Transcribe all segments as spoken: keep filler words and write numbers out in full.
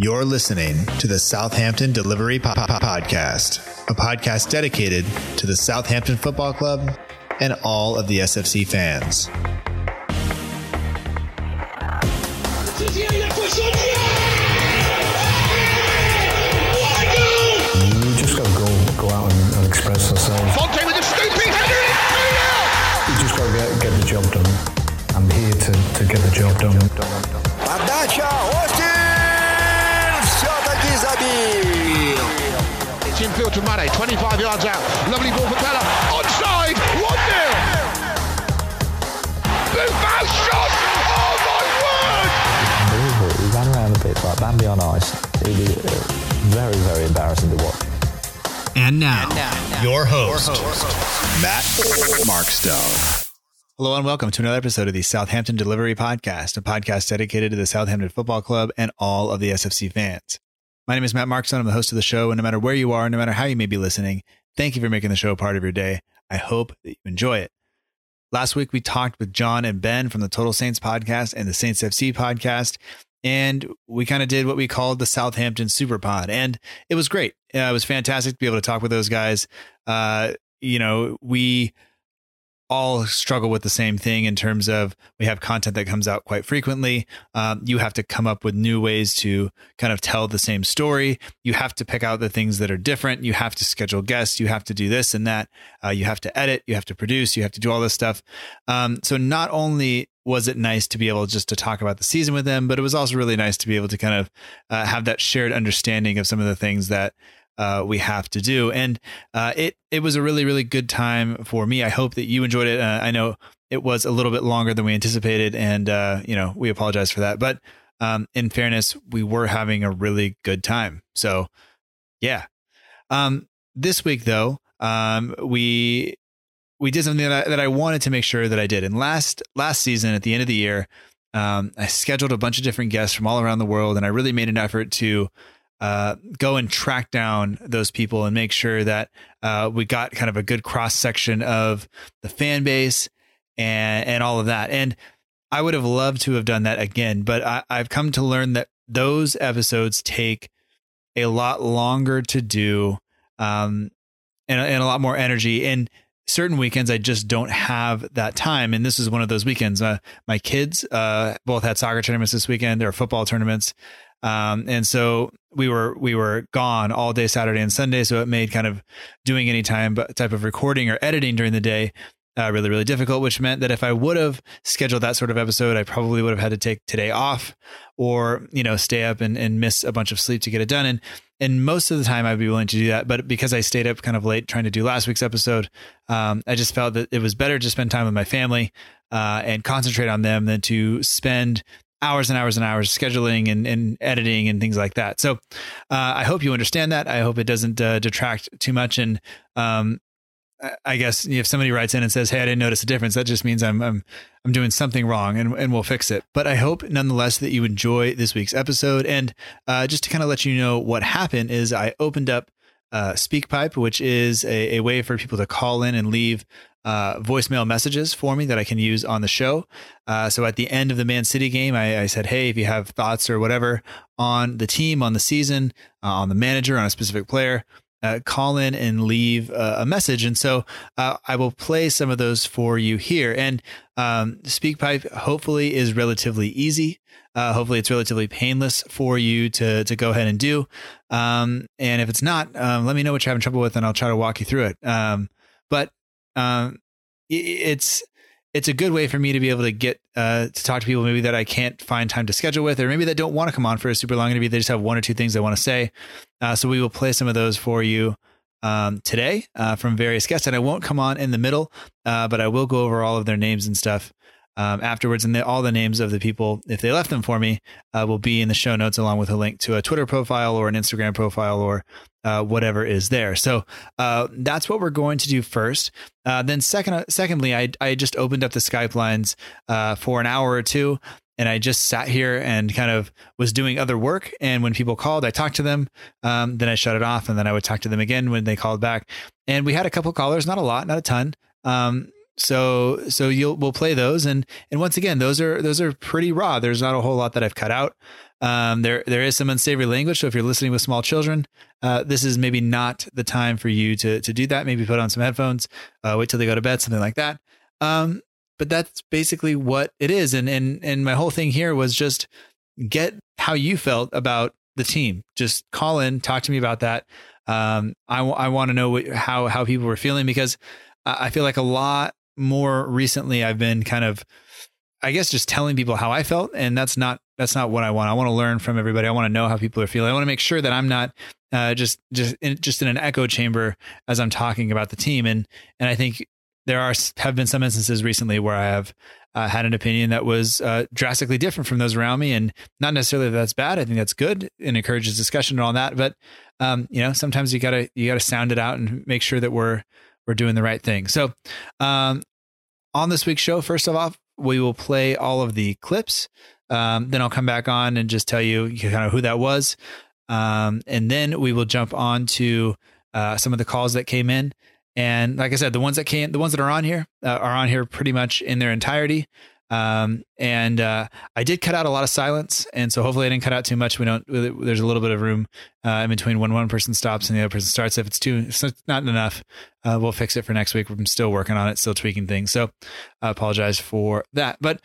You're listening to the Southampton Delivery po- po- Podcast, a podcast dedicated to the Southampton Football Club and all of the S F C fans. You just got to go, go out and, and express yourself. Fonte with a stupid header! You just got to get, get the job done. I'm here to, to get the job done. Abdacha, Austin! Shot is Abil! It's infield to Mane, twenty-five yards out. Lovely ball for Pella. Onside, one nil! Buffon shot! Ran around the pitch like Bambi on ice. It was very, very embarrassing to watch. And now, and now, now your, host, your host, Matt Markstone. Hello and welcome to another episode of the Southampton Delivery Podcast, a podcast dedicated to the Southampton Football Club and all of the S F C fans. My name is Matt Markstone. I'm the host of the show, and no matter where you are, no matter how you may be listening, thank you for making the show a part of your day. I hope that you enjoy it. Last week, we talked with John and Ben from the Total Saints podcast and the Saints F C podcast. And we kind of did what we called the Southampton Super Pod. And it was great. Uh, it was fantastic to be able to talk with those guys. Uh, you know, we all struggle with the same thing in terms of we have content that comes out quite frequently. Um, you have to come up with new ways to kind of tell the same story. You have to pick out the things that are different. You have to schedule guests. You have to do this and that. Uh, you have to edit. You have to produce. You have to do all this stuff. Um, so not only was it nice to be able just to talk about the season with them, but it was also really nice to be able to kind of uh, have that shared understanding of some of the things that uh, we have to do. And uh, it, it was a really, really good time for me. I hope that you enjoyed it. Uh, I know it was a little bit longer than we anticipated and uh, you know, we apologize for that, but um, in fairness, we were having a really good time. So yeah. Um, this week though, um, we, We did something that I, that I wanted to make sure that I did. And last last season, at the end of the year, um, I scheduled a bunch of different guests from all around the world, and I really made an effort to uh, go and track down those people and make sure that uh, we got kind of a good cross section of the fan base and and all of that. And I would have loved to have done that again, but I, I've come to learn that those episodes take a lot longer to do, um, and and a lot more energy. And certain weekends, I just don't have that time. And this is one of those weekends. Uh, my kids uh, both had soccer tournaments this weekend or football tournaments. Um, and so we were we were gone all day Saturday and Sunday. So it made kind of doing any time but type of recording or editing during the day uh, really, really difficult, which meant that if I would have scheduled that sort of episode, I probably would have had to take today off or, you know, stay up and, and miss a bunch of sleep to get it done. And And most of the time I'd be willing to do that, but because I stayed up kind of late trying to do last week's episode, um, I just felt that it was better to spend time with my family uh, and concentrate on them than to spend hours and hours and hours scheduling and, and editing and things like that. So uh, I hope you understand that. I hope it doesn't uh, detract too much. And um, I guess if somebody writes in and says, "Hey, I didn't notice a difference," that just means I'm I'm I'm doing something wrong, and and we'll fix it. But I hope nonetheless that you enjoy this week's episode. And uh, just to kind of let you know what happened is I opened up uh, SpeakPipe, which is a, a way for people to call in and leave uh, voicemail messages for me that I can use on the show. Uh, so at the end of the Man City game, I, I said, "Hey, if you have thoughts or whatever on the team, on the season, uh, on the manager, on a specific player, Uh, call in and leave uh, a message." And so uh, I will play some of those for you here. And um, SpeakPipe hopefully is relatively easy. Uh, hopefully it's relatively painless for you to to go ahead and do. Um, and if it's not, um, let me know what you're having trouble with and I'll try to walk you through it. Um, but um, it, it's it's a good way for me to be able to get uh, to talk to people maybe that I can't find time to schedule with, or maybe that don't want to come on for a super long interview. They just have one or two things they want to say. Uh, so we will play some of those for you um, today uh, from various guests. And I won't come on in the middle, uh, but I will go over all of their names and stuff um, afterwards. And the, all the names of the people, if they left them for me, uh, will be in the show notes along with a link to a Twitter profile or an Instagram profile or uh, whatever is there. So uh, that's what we're going to do first. Uh, then second, secondly, I, I just opened up the Skype lines uh, for an hour or two. And I just sat here and kind of was doing other work. And when people called, I talked to them. Um, then I shut it off and then I would talk to them again when they called back. And we had a couple of callers, not a lot, not a ton. Um, So, so you'll, we'll play those. And, and once again, those are, those are pretty raw. There's not a whole lot that I've cut out. Um, there, there is some unsavory language. So if you're listening with small children, uh, this is maybe not the time for you to, to do that. Maybe put on some headphones, uh, wait till they go to bed, something like that. Um, but that's basically what it is. And, and, and my whole thing here was just get how you felt about the team. Just call in, talk to me about that. Um, I, w- I want to know what, how, how people were feeling, because I feel like a lot more recently I've been kind of, I guess, just telling people how I felt. And that's not, that's not what I want. I want to learn from everybody. I want to know how people are feeling. I want to make sure that I'm not uh, just, just, in, just in an echo chamber as I'm talking about the team. And, and I think there are, have been some instances recently where I have uh, had an opinion that was uh, drastically different from those around me, and not necessarily that that's bad. I think that's good and encourages discussion and all that. But um, you know, sometimes you gotta, you gotta sound it out and make sure that we're, we're doing the right thing. So um, on this week's show, first of all, we will play all of the clips. Um, then I'll come back on and just tell you kind of who that was. Um, and then we will jump on to uh, some of the calls that came in. And like I said, the ones that came, the ones that are on here uh, are on here pretty much in their entirety. Um, and uh, I did cut out a lot of silence. And so hopefully I didn't cut out too much. We don't, there's a little bit of room uh, in between when one person stops and the other person starts. If it's too, if it's not enough, uh, we'll fix it for next week. I'm still working on it, still tweaking things. So I apologize for that, but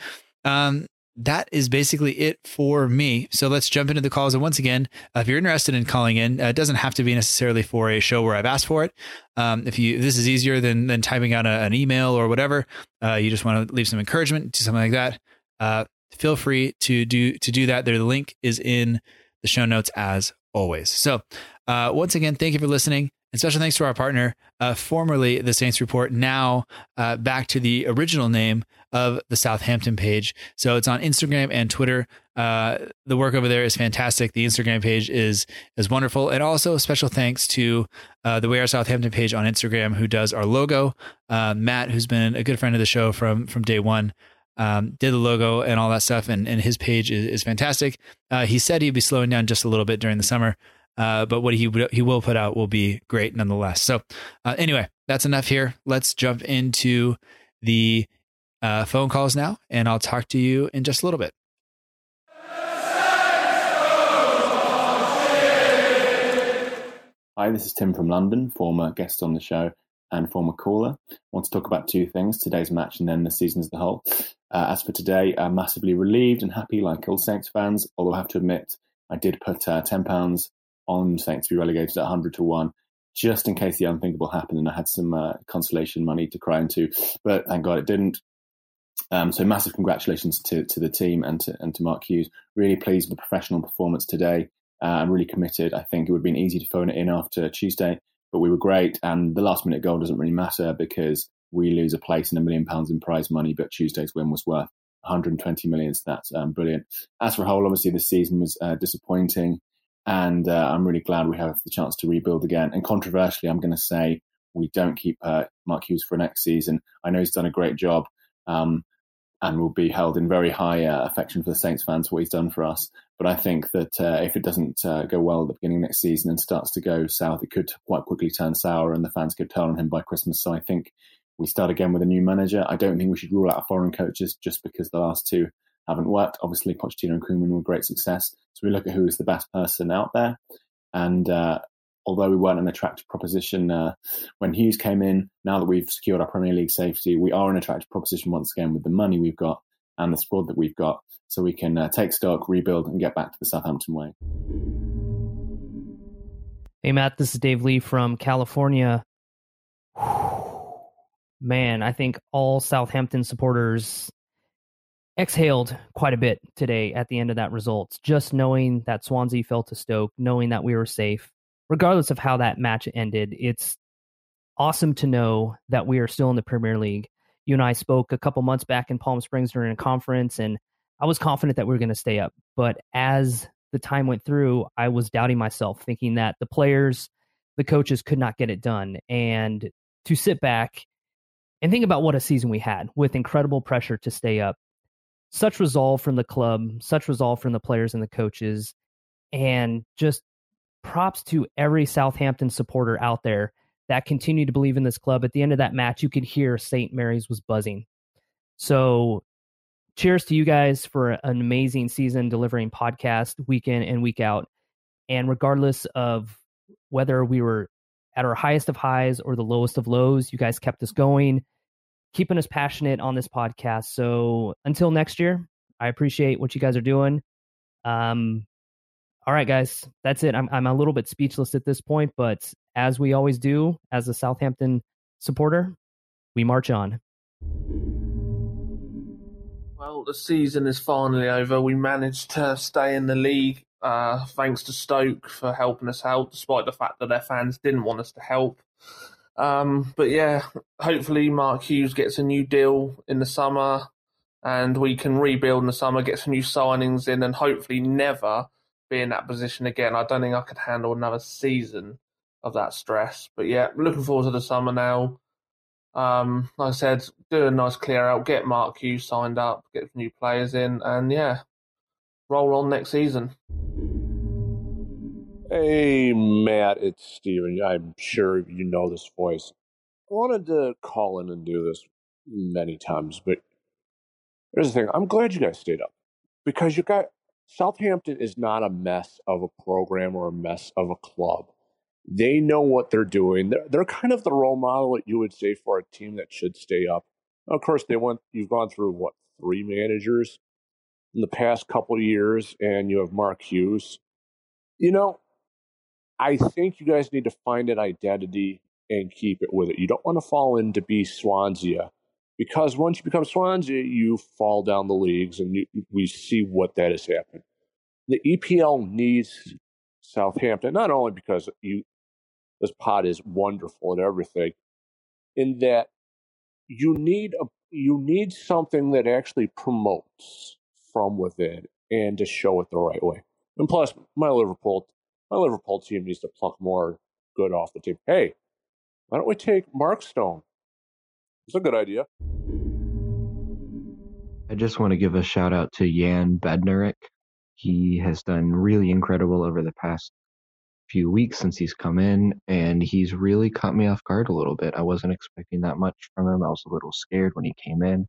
um, that is basically it for me. So let's jump into the calls. And once again, uh, if you're interested in calling in, uh, it doesn't have to be necessarily for a show where I've asked for it. Um, if you, this is easier than, than typing out a, an email or whatever. Uh, you just want to leave some encouragement to something like that. Uh, feel free to do, to do that. There, the link is in the show notes as always. So uh, once again, thank you for listening. And special thanks to our partner, uh, formerly the Saints Report, now uh, back to the original name of the Southampton page. So it's on Instagram and Twitter. Uh, the work over there is fantastic. The Instagram page is is wonderful. And also special thanks to uh, the We Are Southampton page on Instagram, who does our logo. Uh, Matt, who's been a good friend of the show from from day one, um, did the logo and all that stuff. And, and his page is, is fantastic. Uh, he said he'd be slowing down just a little bit during the summer. Uh, but what he he will put out will be great nonetheless. So uh, anyway, that's enough here. Let's jump into the uh, phone calls now, and I'll talk to you in just a little bit. Hi, this is Tim from London, former guest on the show and former caller. I want to talk about two things, today's match and then the season as a whole. Uh, as for today, I'm massively relieved and happy like all Saints fans, although I have to admit I did put uh, ten pounds on Saints to be relegated at one hundred to one, just in case the unthinkable happened, and I had some uh, consolation money to cry into, but thank God it didn't. Um, so massive congratulations to, to the team and to, and to Mark Hughes. Really pleased with the professional performance today. Uh, I'm really committed. I think it would have been easy to phone it in after Tuesday, but we were great, and the last-minute goal doesn't really matter because we lose a place and a million pounds in prize money, but Tuesday's win was worth one hundred twenty million, so that's um, brilliant. As for a whole, obviously this season was uh, disappointing, and uh, I'm really glad we have the chance to rebuild again. And controversially, I'm going to say we don't keep uh, Mark Hughes for next season. I know he's done a great job, um, and will be held in very high uh, affection for the Saints fans for what he's done for us. But I think that uh, if it doesn't uh, go well at the beginning of next season and starts to go south, it could quite quickly turn sour, and the fans could turn on him by Christmas. So I think we start again with a new manager. I don't think we should rule out foreign coaches just because the last two haven't worked. Obviously, Pochettino and Koeman were great success. So we look at who is the best person out there. And uh, although we weren't an attractive proposition uh, when Hughes came in, now that we've secured our Premier League safety, we are an attractive proposition once again with the money we've got and the squad that we've got. So we can uh, take stock, rebuild, and get back to the Southampton way. Hey, Matt, this is Dave Lee from California. Man, I think all Southampton supporters exhaled quite a bit today at the end of that result. Just knowing that Swansea fell to Stoke, knowing that we were safe, regardless of how that match ended, it's awesome to know that we are still in the Premier League. You and I spoke a couple months back in Palm Springs during a conference, and I was confident that we were going to stay up. But as the time went through, I was doubting myself, thinking that the players, the coaches could not get it done. And to sit back and think about what a season we had with incredible pressure to stay up. Such resolve from the club, such resolve from the players and the coaches, and just props to every Southampton supporter out there that continue to believe in this club. At the end of that match, you could hear Saint Mary's was buzzing. So cheers to you guys for an amazing season delivering podcast week in and week out. And regardless of whether we were at our highest of highs or the lowest of lows, you guys kept us going, keeping us passionate on this podcast. So until next year, I appreciate what you guys are doing. Um, all right, guys, that's it. I'm I'm a little bit speechless at this point, but as we always do, as a Southampton supporter, we march on. Well, the season is finally over. We managed to stay in the league. Uh, thanks to Stoke for helping us out, despite the fact that their fans didn't want us to help. Um, but yeah, hopefully Mark Hughes gets a new deal in the summer and we can rebuild in the summer, get some new signings in, and hopefully never be in that position again. I don't think I could handle another season of that stress. But yeah, looking forward to the summer now. Um, like I said, do a nice clear out, get Mark Hughes signed up, get some new players in, and yeah, roll on next season. Hey, Matt, it's Steven. I'm sure you know this voice. I wanted to call in and do this many times, but here's the thing. I'm glad you guys stayed up because you got Southampton is not a mess of a program or a mess of a club. They know what they're doing. They're, they're kind of the role model that you would say for a team that should stay up. Of course, they went. You've gone through, what, three managers in the past couple of years, and you have Mark Hughes. You know, I think you guys need to find an identity and keep it with it. You don't want to fall into be Swansea, because once you become Swansea, you fall down the leagues, and you, we see what that has happened. The E P L needs Southampton, not only because you, this pod is wonderful and everything, in that you need a you need something that actually promotes from within and to show it the right way. And plus, my Liverpool. My Liverpool team needs to pluck more good off the team. Hey, why don't we take Markstone? It's a good idea. I just want to give a shout out to Jan Bednarik. He has done really incredible over the past few weeks since he's come in, and he's really caught me off guard a little bit. I wasn't expecting that much from him. I was a little scared when he came in,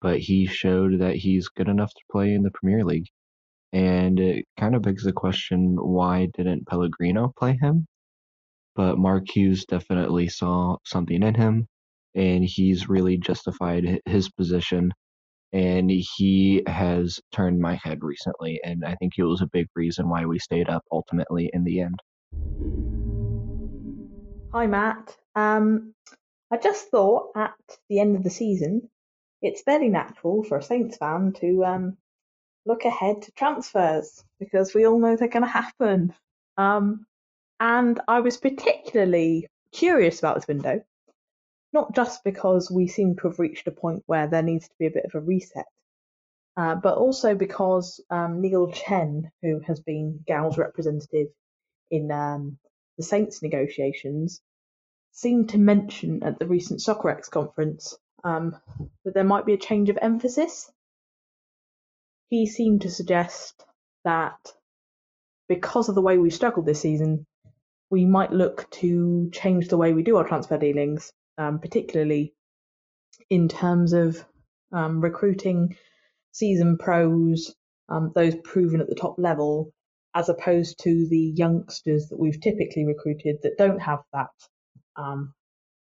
but he showed that he's good enough to play in the Premier League. And it kind of begs the question, why didn't Pellegrino play him? But Mark Hughes definitely saw something in him, and he's really justified his position. And he has turned my head recently, and I think it was a big reason why we stayed up ultimately in the end. Hi, Matt. Um, I just thought at the end of the season, it's fairly natural for a Saints fan to... Um, look ahead to transfers, because we all know they're going to happen. Um, and I was particularly curious about this window, not just because we seem to have reached a point where there needs to be a bit of a reset, uh, but also because um, Neil Chen, who has been Gal's representative in um, the Saints negotiations, seemed to mention at the recent SoccerX conference um, that there might be a change of emphasis. He seemed to suggest that because of the way we've struggled this season, we might look to change the way we do our transfer dealings, um, particularly in terms of um, recruiting seasoned pros, um, those proven at the top level, as opposed to the youngsters that we've typically recruited that don't have that um,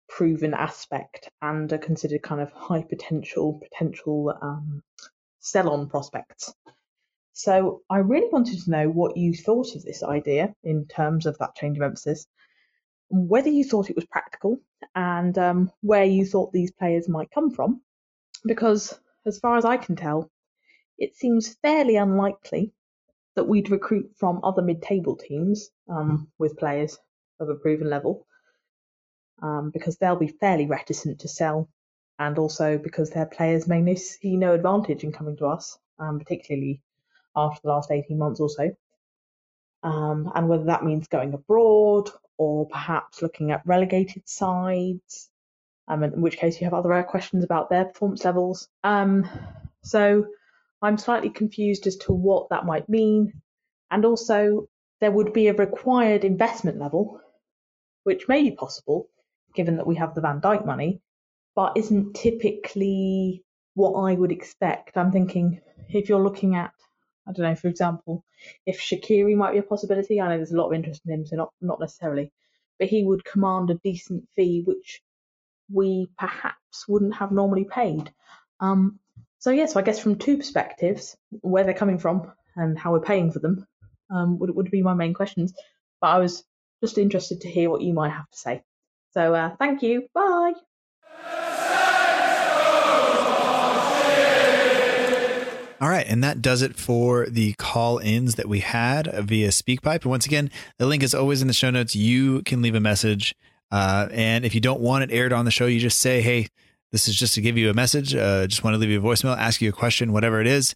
proven aspect and are considered kind of high potential, potential um sell-on prospects. So I really wanted to know what you thought of this idea in terms of that change of emphasis, whether you thought it was practical, and um, where you thought these players might come from, because as far as I can tell, it seems fairly unlikely that we'd recruit from other mid-table teams um, with players of a proven level, um, because they'll be fairly reticent to sell, and also because their players may see no advantage in coming to us, um, particularly after the last eighteen months or so. Um, and whether that means going abroad or perhaps looking at relegated sides, um, in which case you have other questions about their performance levels. Um, so I'm slightly confused as to what that might mean. And also there would be a required investment level, which may be possible, given that we have the Van Dijk money, but isn't typically what I would expect. I'm thinking if you're looking at, I don't know, for example, if Shaqiri might be a possibility. I know there's a lot of interest in him, so not, not necessarily. But he would command a decent fee, which we perhaps wouldn't have normally paid. Um, so, yeah, so I guess from two perspectives, where they're coming from and how we're paying for them um, would, would be my main questions. But I was just interested to hear what you might have to say. So uh, thank you. Bye. All right, and that does it for the call-ins that we had via SpeakPipe. And once again, the link is always in the show notes. You can leave a message. Uh, and if you don't want it aired on the show, you just say, hey, this is just to give you a message. Uh, just want to leave you a voicemail, ask you a question, whatever it is.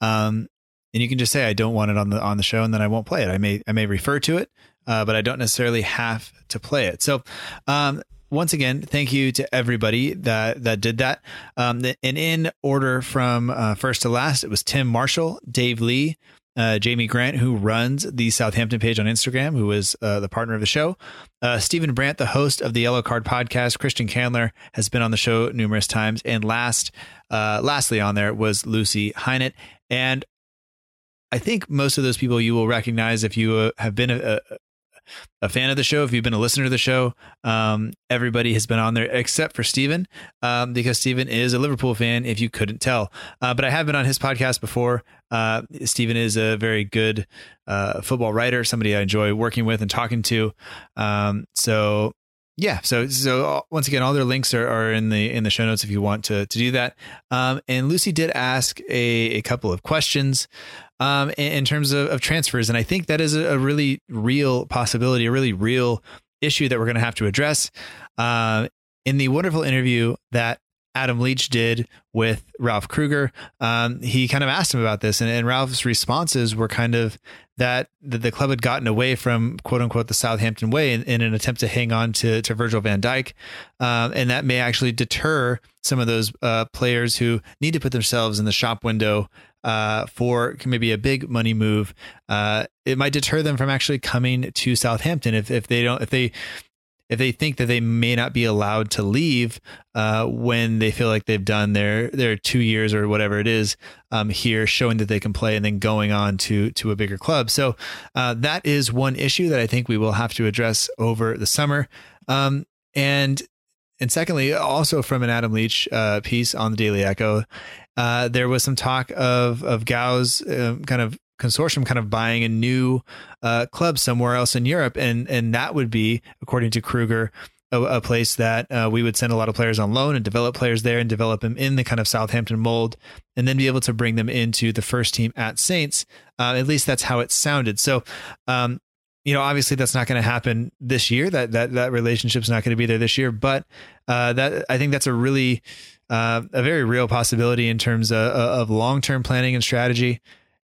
Um, and you can just say, I don't want it on the on the show, and then I won't play it. I may I may refer to it, uh, but I don't necessarily have to play it. So um once again, thank you to everybody that, that did that. Um, the, and in order from uh, first to last, it was Tim Marshall, Dave Lee, uh, Jamie Grant, who runs the Southampton page on Instagram, who is uh, the partner of the show. Uh, Steven Brandt, the host of the Yellow Card podcast. Christian Candler has been on the show numerous times. And last, uh, lastly on there was Lucy Hynett. And I think most of those people you will recognize if you uh, have been a, a a fan of the show. If you've been a listener to the show, um, everybody has been on there except for Steven, um, because Steven is a Liverpool fan, if you couldn't tell. Uh, but I have been on his podcast before. Uh, Steven is a very good uh, football writer, somebody I enjoy working with and talking to. Um, so yeah, so so once again, all their links are, are in the in the show notes if you want to to do that. Um, and Lucy did ask a, a couple of questions um, in, in terms of, of transfers, and I think that is a, a really real possibility, a really real issue that we're going to have to address. Uh, in the wonderful interview that Adam Leach did with Ralph Kruger, um, he kind of asked him about this, and, and Ralph's responses were kind of that the club had gotten away from quote unquote the Southampton way in, in an attempt to hang on to, to Virgil van Dijk. Um, and that may actually deter some of those uh, players who need to put themselves in the shop window uh, for maybe a big money move. Uh, it might deter them from actually coming to Southampton if, if they don't, if they, if they think that they may not be allowed to leave uh, when they feel like they've done their, their two years or whatever it is um, here, showing that they can play and then going on to, to a bigger club. So uh, that is one issue that I think we will have to address over the summer. Um, and, and secondly, also from an Adam Leach uh, piece on the Daily Echo, uh, there was some talk of, of Gau's um, kind of consortium kind of buying a new uh, club somewhere else in Europe. And, and that would be, according to Kruger, a, a place that uh, we would send a lot of players on loan and develop players there and develop them in the kind of Southampton mold and then be able to bring them into the first team at Saints. Uh, at least that's how it sounded. So, um, you know, obviously that's not going to happen this year. That, that, that relationship's not going to be there this year, but uh, that, I think that's a really uh, a very real possibility in terms of, of long-term planning and strategy.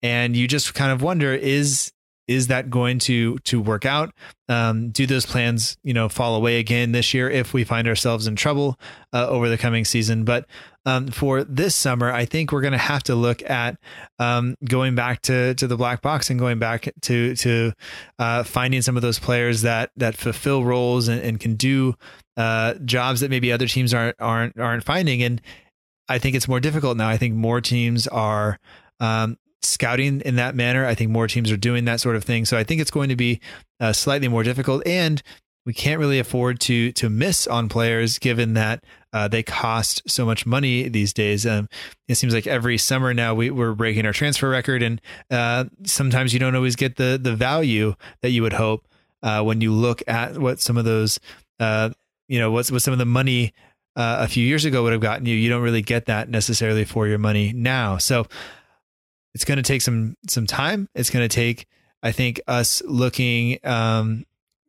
And you just kind of wonder, is, is that going to, to work out? Um, do those plans, you know, fall away again this year if we find ourselves in trouble uh, over the coming season? But um, for this summer, I think we're going to have to look at um, going back to, to the black box and going back to, to uh, finding some of those players that, that fulfill roles and, and can do uh, jobs that maybe other teams aren't, aren't, aren't finding. And I think it's more difficult now. I think more teams are, um, scouting in that manner. I think more teams are doing that sort of thing. So I think it's going to be uh, slightly more difficult, and we can't really afford to, to miss on players given that uh, they cost so much money these days. Um, it seems like every summer now we we're breaking our transfer record, and uh, sometimes you don't always get the, the value that you would hope uh, when you look at what some of those, uh, you know, what's, what some of the money uh, a few years ago would have gotten you. You don't really get that necessarily for your money now. So, it's going to take some, some time. It's going to take, I think, us looking um,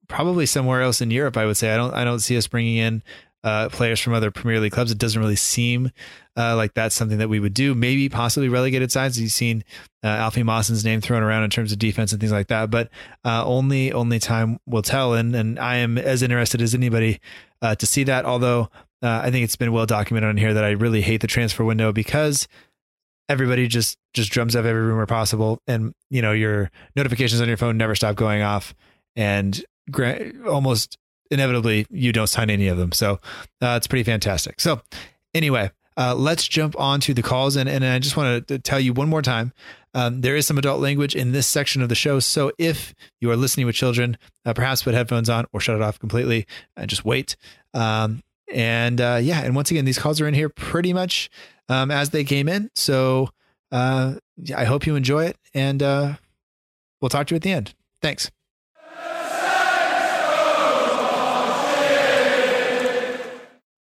probably somewhere else in Europe. I would say I don't, I don't see us bringing in uh, players from other Premier League clubs. It doesn't really seem uh, like that's something that we would do. Maybe possibly relegated sides. You've seen uh, Alfie Mawson's name thrown around in terms of defense and things like that, but uh, only, only time will tell. And, and I am as interested as anybody uh, to see that. Although uh, I think it's been well documented on here that I really hate the transfer window because everybody just, just drums up every rumor possible. And, you know, your notifications on your phone never stop going off. And gra- almost inevitably you don't sign any of them. So uh, it's pretty fantastic. So anyway, uh, let's jump on to the calls. And, and I just want to tell you one more time, um, there is some adult language in this section of the show. So if you are listening with children, uh, perhaps put headphones on or shut it off completely and just wait. Um, and uh, yeah. And once again, these calls are in here pretty much um, as they came in. So uh, I hope you enjoy it, and uh, we'll talk to you at the end. Thanks.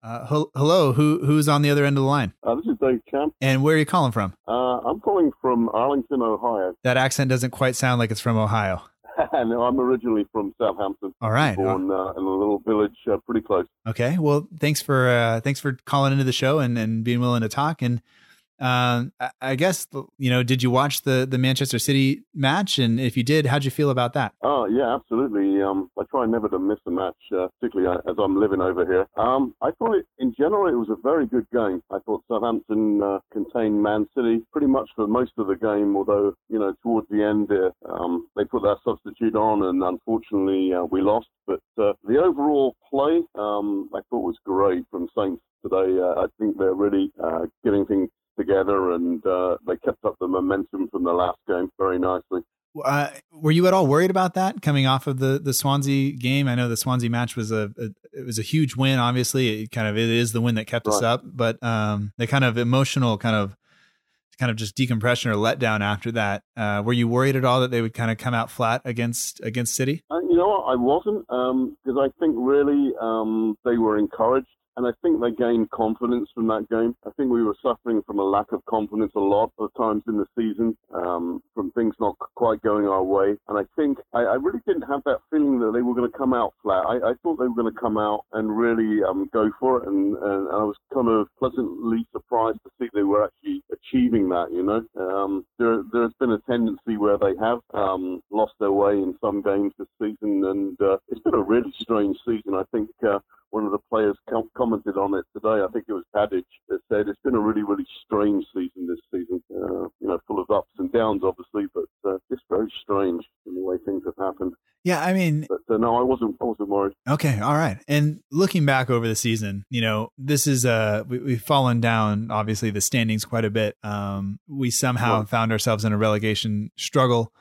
Uh, ho- hello, who who's on the other end of the line? Uh, this is Dave Champ. And where are you calling from? Uh, I'm calling from Arlington, Ohio. That accent doesn't quite sound like it's from Ohio. No, I'm originally from Southampton. All right. Born uh, in a little village, uh, pretty close. Okay, well, thanks for uh, thanks for calling into the show and, and being willing to talk. And um, I, I guess, you know, did you watch the, the Manchester City match? And if you did, how'd you feel about that? Oh, yeah, absolutely. Um, I try never to miss a match, uh, particularly as I'm living over here. Um, I thought it, in general, it was a very good game. I thought Southampton uh, contained Man City pretty much for most of the game, although, you know, towards the end, uh, um, they put that substitute on, and unfortunately uh, we lost. But uh, the overall play, um, I thought was great from Saints today. Uh, I think they're really uh, getting things together, and uh, they kept up the momentum from the last game very nicely. Uh, were you at all worried about that coming off of the, the Swansea game? I know the Swansea match was a, a it was a huge win. Obviously, it kind of it is the win that kept right. us up, but um, the kind of emotional kind of kind of just decompression or letdown after that. Uh, were you worried at all that they would kind of come out flat against against City? Uh, you know what? I wasn't, because um, I think really um, they were encouraged. And I think they gained confidence from that game. I think we were suffering from a lack of confidence a lot of times in the season, um, from things not quite going our way. And I think I, I really didn't have that feeling that they were going to come out flat. I, I thought they were going to come out and really um, go for it. And, and, and I was kind of pleasantly surprised to see they were actually achieving that, you know. Um, there, there's been a tendency where they have um, lost their way in some games this season. And uh, it's been a really strange season. I think uh, one of the players com- commented on it today. I think it was Padich that said it's been a really, really strange season this season. Uh, you know, full of ups and downs, obviously, but uh, it's very strange in the way things have happened. Yeah, I mean, but, uh, no, I wasn't. I wasn't worried. Okay, all right. And looking back over the season, you know, this is uh, we, we've fallen down obviously the standings quite a bit. Um, we somehow right. found ourselves in a relegation struggle.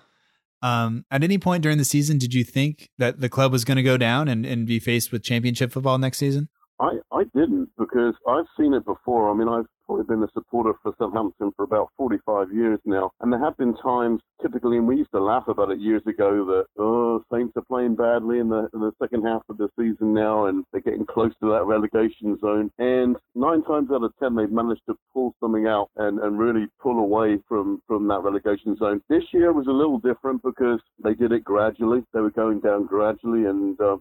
Um, at any point during the season, did you think that the club was going to go down and, and be faced with championship football next season? I, I didn't, because I've seen it before. I mean, I've probably been a supporter for Southampton for about forty-five years now. And there have been times, typically, and we used to laugh about it years ago, that, oh, Saints are playing badly in the, in the second half of the season now, and they're getting close to that relegation zone. And nine times out of ten, they've managed to pull something out and, and really pull away from, from that relegation zone. This year was a little different because they did it gradually. They were going down gradually, and uh,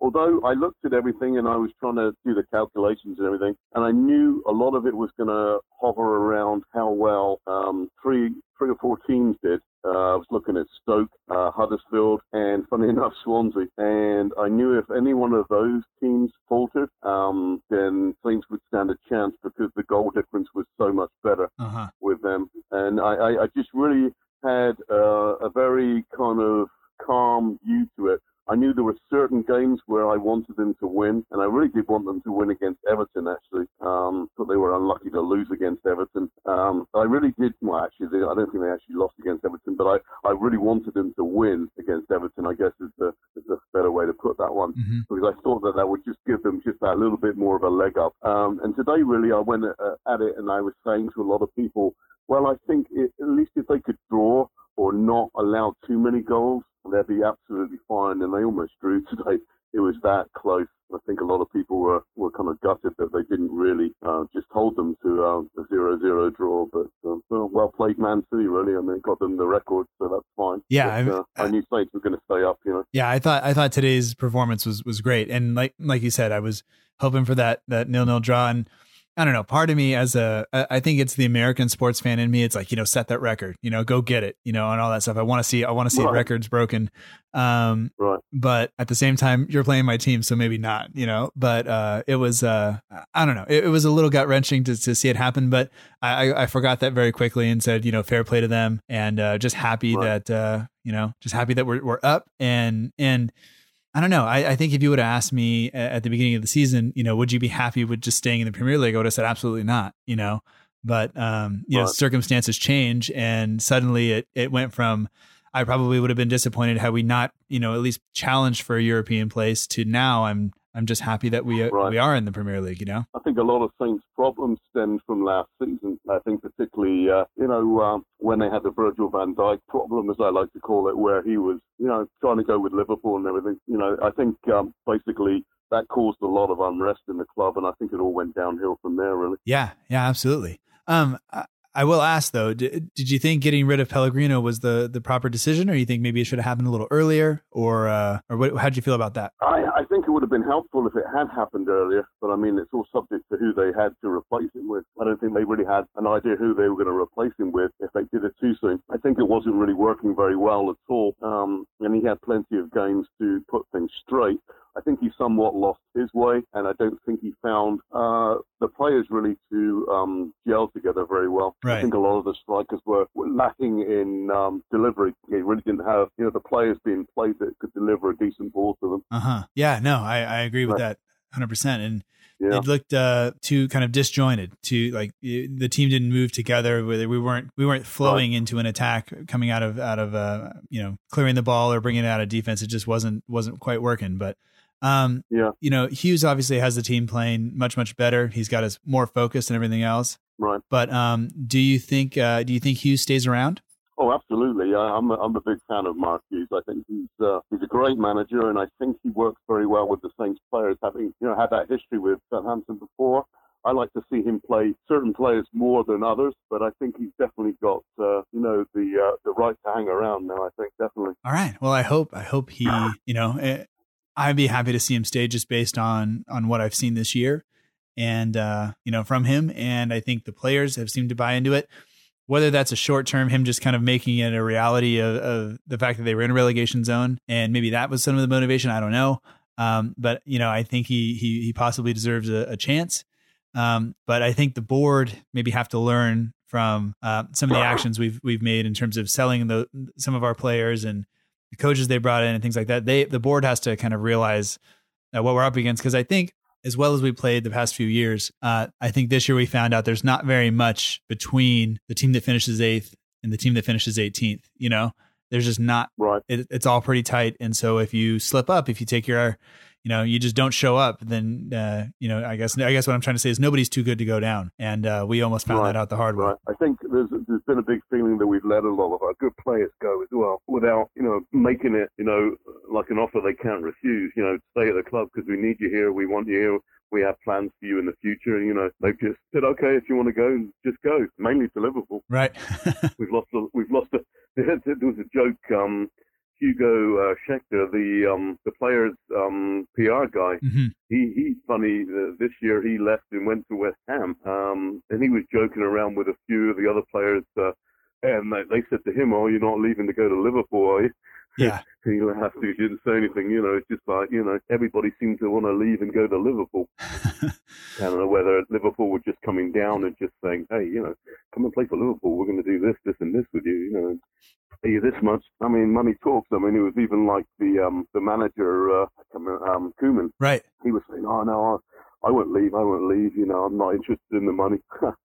although I looked at everything and I was trying to do the calculations and everything, and I knew a lot of it was going to hover around how well um, three three or four teams did. Uh, I was looking at Stoke, uh, Huddersfield, and funny enough, Swansea. And I knew if any one of those teams faltered, um, then Saints would stand a chance because the goal difference was so much better uh-huh. with them. And I, I, I just really had uh, a very kind of calm view to it. I knew there were certain games where I wanted them to win, and I really did want them to win against Everton, actually. Um, but they were unlucky to lose against Everton. Um, I really did, well, actually, they, I don't think they actually lost against Everton, but I, I really wanted them to win against Everton, I guess is the, is the better way to put that one, mm-hmm. because I thought that that would just give them just that little bit more of a leg up. Um, and today, really, I went at, at it, and I was saying to a lot of people, well, I think it, at least if they could draw or not allow too many goals, they'd be absolutely fine, and they almost drew today. It was that close. I think a lot of people were, were kind of gutted that they didn't really uh, just hold them to um, a zero zero draw. But um, well played, Man City, really. I mean, it got them the record, so that's fine. Yeah, but, uh, I, I knew Saints were going to stay up. You know. Yeah, I thought I thought today's performance was, was great, and like like you said, I was hoping for that that nil nil draw. And I don't know, part of me as a, I think it's the American sports fan in me. It's like, you know, set that record, you know, go get it, you know, and all that stuff. I want to see, I want to see right. records broken. Um, right. But at the same time, you're playing my team, so maybe not, you know, but uh, it was, uh, I don't know. It, it was a little gut wrenching to, to see it happen, but I, I forgot that very quickly and said, you know, fair play to them. And uh, just happy right. that, uh, you know, just happy that we're, we're up and, and, I don't know. I, I think if you would have asked me at the beginning of the season, you know, would you be happy with just staying in the Premier League? I would have said, absolutely not, you know, but, um, you well, know, circumstances change, and suddenly it, it went from, I probably would have been disappointed had we not, you know, at least challenged for a European place, to now I'm, I'm just happy that we, right. we are in the Premier League, you know? I think a lot of Saints' problems stemmed from last season. I think particularly, uh, you know, um, when they had the Virgil van Dijk problem, as I like to call it, where he was, you know, trying to go with Liverpool and everything. You know, I think um, basically that caused a lot of unrest in the club, and I think it all went downhill from there, really. Yeah, yeah, absolutely. Um, I, I will ask, though, did, did you think getting rid of Pellegrino was the, the proper decision, or you think maybe it should have happened a little earlier, or uh, or what, how'd you feel about that? I, I think it would have been helpful if it had happened earlier, but I mean, it's all subject to who they had to replace him with. I don't think they really had an idea who they were going to replace him with if they did it too soon. I think it wasn't really working very well at all, um, and he had plenty of games to put things straight. I think he somewhat lost his way, and I don't think he found uh, the players really to um, gel together very well. Right. I think a lot of the strikers were, were lacking in um, delivery. They really didn't have, you know, the players being played that could deliver a decent ball to them. Uh huh. Yeah. No, I, I agree with right. that one hundred percent. And yeah. it looked uh, too kind of disjointed. Too like the team didn't move together. We weren't we weren't flowing right. into an attack coming out of out of uh, you know, clearing the ball or bringing it out of defense. It just wasn't wasn't quite working, but. Um, yeah. You know, Hughes obviously has the team playing much, much better. He's got us more focused and everything else. Right. But um, do you think uh, do you think Hughes stays around? Oh, absolutely. I, I'm a, I'm a big fan of Mark Hughes. I think he's uh, he's a great manager, and I think he works very well with the Saints players. Having you know had that history with Southampton before, I like to see him play certain players more than others, but I think he's definitely got uh, you know the uh, the right to hang around now. I think definitely. All right. Well, I hope I hope he you know. It, I'd be happy to see him stay just based on, on what I've seen this year and, uh, you know, from him. And I think the players have seemed to buy into it, whether that's a short term, him just kind of making it a reality of, of the fact that they were in a relegation zone. And maybe that was some of the motivation. I don't know. Um, but, you know, I think he, he, he possibly deserves a, a chance. Um, but I think the board maybe have to learn from uh, some of the actions we've, we've made in terms of selling the, some of our players and, the coaches they brought in and things like that. They, the board has to kind of realize uh, what we're up against. Cause I think as well as we played the past few years, uh, I think this year we found out there's not very much between the team that finishes eighth and the team that finishes eighteenth. You know, there's just not, right. it, it's all pretty tight. And so if you slip up, if you take your, you know, you just don't show up, then, uh, you know, I guess, I guess what I'm trying to say is nobody's too good to go down. And uh, we almost found right. that out the hard way. Right. I think there's, there's been a big feeling that we've let a lot of our good players go as well without, you know, making it, you know, like an offer they can't refuse, you know, stay at the club because we need you here. We want you here. We have plans for you in the future. And, you know, they've just said, okay, if you want to go, just go, mainly to Liverpool. Right. we've lost, a, we've lost, a, there was a joke, um, Hugo uh, Schechter, the um, the player's um, P R guy, mm-hmm. he he's funny. Uh, this year he left and went to West Ham, um, and he was joking around with a few of the other players, uh, and they, they said to him, "Oh, you're not leaving to go to Liverpool, are you?" Yeah, he laughed. He didn't say anything. You know, it's just like you know, everybody seemed to want to leave and go to Liverpool. I don't know whether Liverpool were just coming down and just saying, "Hey, you know, come and play for Liverpool. We're going to do this, this, and this with you." You know. Pay you this much. I mean, money talks. I mean, it was even like the um, the manager, uh, um, Koeman. Right. He was saying, "Oh no, I, I won't leave. I won't leave. You know, I'm not interested in the money."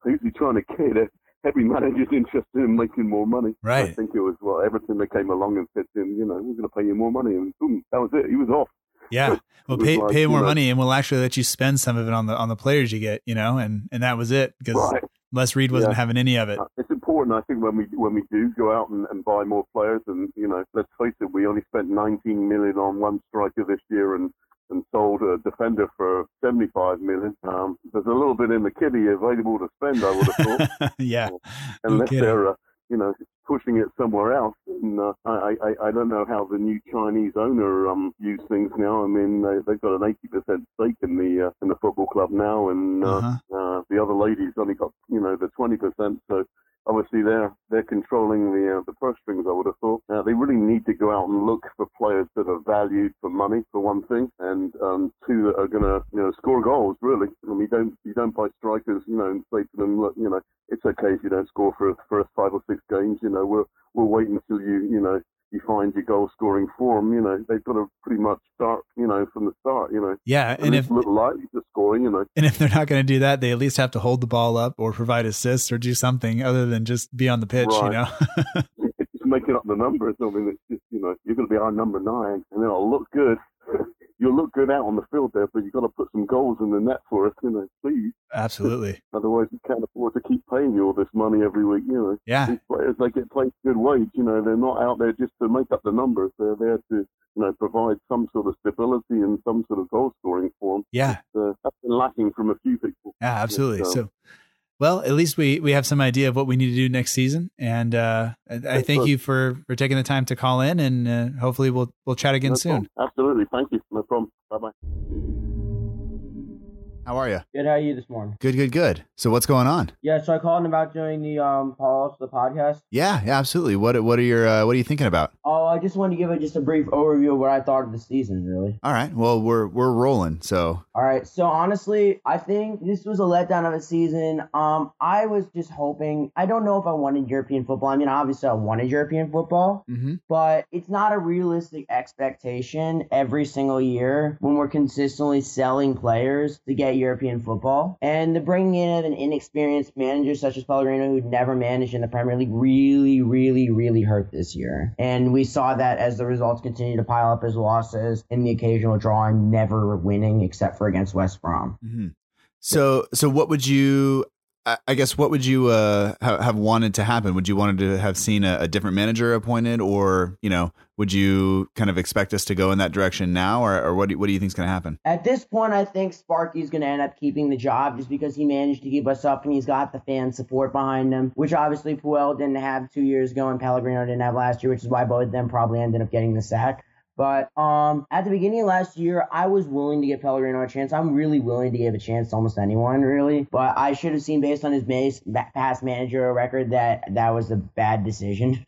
Who's he trying to kid it? Every manager's interested in making more money. Right. I think it was well, Everton that came along and said to him, "You know, we're going to pay you more money," and boom, that was it. He was off. Yeah. Well, pay like, pay more know. money, and we'll actually let you spend some of it on the on the players you get. You know, and and that was it because right. Les Reed wasn't yeah. having any of it. It's important, I think, when we when we do go out and, and buy more players, and you know, let's face it, we only spent nineteen million on one striker this year, and, and sold a defender for seventy-five million. Um, there's a little bit in the kitty available to spend, I would have thought. yeah, unless no they're uh, you know pushing it somewhere else. And uh, I, I I don't know how the new Chinese owner um views things now. I mean, they, they've got an eighty percent stake in the uh, in the football club now, and uh, uh-huh. uh, the other lady's only got you know the twenty percent. So. Obviously, they're, they're controlling the uh, the purse strings, I would have thought. Uh, they really need to go out and look for players that are valued for money, for one thing, and um, two, that are going to you know score goals, really. And you don't you don't buy strikers, you know, and say to them, look, you know, it's okay if you don't score for the first five or six games, you know, we'll, we'll wait until you, you know, you find find your goal scoring form, you know, they've got to pretty much start, you know, from the start, you know. Yeah. And, and if look likely to scoring, you know. And if they're not going to do that, they at least have to hold the ball up or provide assists or do something other than just be on the pitch, right. You know. Just making up the numbers. I mean, it's just, you know, you're going to be our number nine and then I'll look good. You'll look good out on the field there, but you've got to put some goals in the net for us, you know, please. Absolutely. Otherwise, we can't afford to keep paying you all this money every week, you know. Yeah. These players, they get paid good wage, you know, they're not out there just to make up the numbers. They're there to, you know, provide some sort of stability and some sort of goal scoring form. Yeah. Uh, that's been lacking from a few people. Yeah, absolutely. Yeah, so. so, well, at least we, we have some idea of what we need to do next season. And uh, I, I thank sure. you for, for taking the time to call in, and uh, hopefully we'll, we'll chat again no soon. Problem. Absolutely. Thank you. No problem. Bye-bye. How are you? Good. How are you this morning? Good, good, good. So what's going on? Yeah, so I called in about doing the um pause the podcast. Yeah, yeah, absolutely. What what are your uh, what are you thinking about? Oh, I just wanted to give it just a brief overview of what I thought of the season, really. All right. Well, we're we're rolling. So. All right. So honestly, I think this was a letdown of a season. Um, I was just hoping. I don't know if I wanted European football. I mean, obviously, I wanted European football, mm-hmm. but it's not a realistic expectation every single year when we're consistently selling players to get European football, and the bringing in of an inexperienced manager such as Pellegrino, who'd never managed in the Premier League, really, really, really hurt this year. And we saw that as the results continue to pile up as losses and the occasional draw and never winning except for against West Brom. Mm-hmm. So, so what would you, I guess, what would you uh, have wanted to happen? Would you wanted to have seen a, a different manager appointed, or, you know, would you kind of expect us to go in that direction now, or, or what, do, what do you think is going to happen? At this point, I think Sparky's going to end up keeping the job just because he managed to keep us up and he's got the fan support behind him, which obviously Puel didn't have two years ago and Pellegrino didn't have last year, which is why both of them probably ended up getting the sack. But um, at the beginning of last year, I was willing to give Pellegrino a chance. I'm really willing to give a chance to almost anyone, really. But I should have seen, based on his base, past managerial record, that that was a bad decision.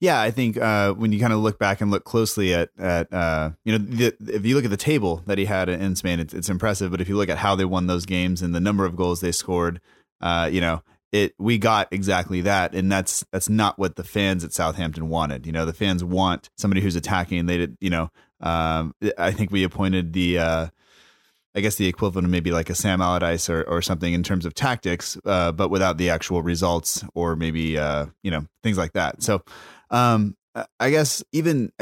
Yeah, I think uh, when you kind of look back and look closely at, at uh, you know, the, if you look at the table that he had in Spain, it's, it's impressive. But if you look at how they won those games and the number of goals they scored, uh, you know, it we got exactly that, and that's that's not what the fans at Southampton wanted. You know, the fans want somebody who's attacking. They did, you know. Um, I think we appointed the, uh, I guess the equivalent of maybe like a Sam Allardyce or or something in terms of tactics, uh, but without the actual results or maybe uh, you know, things like that. So, um, I guess even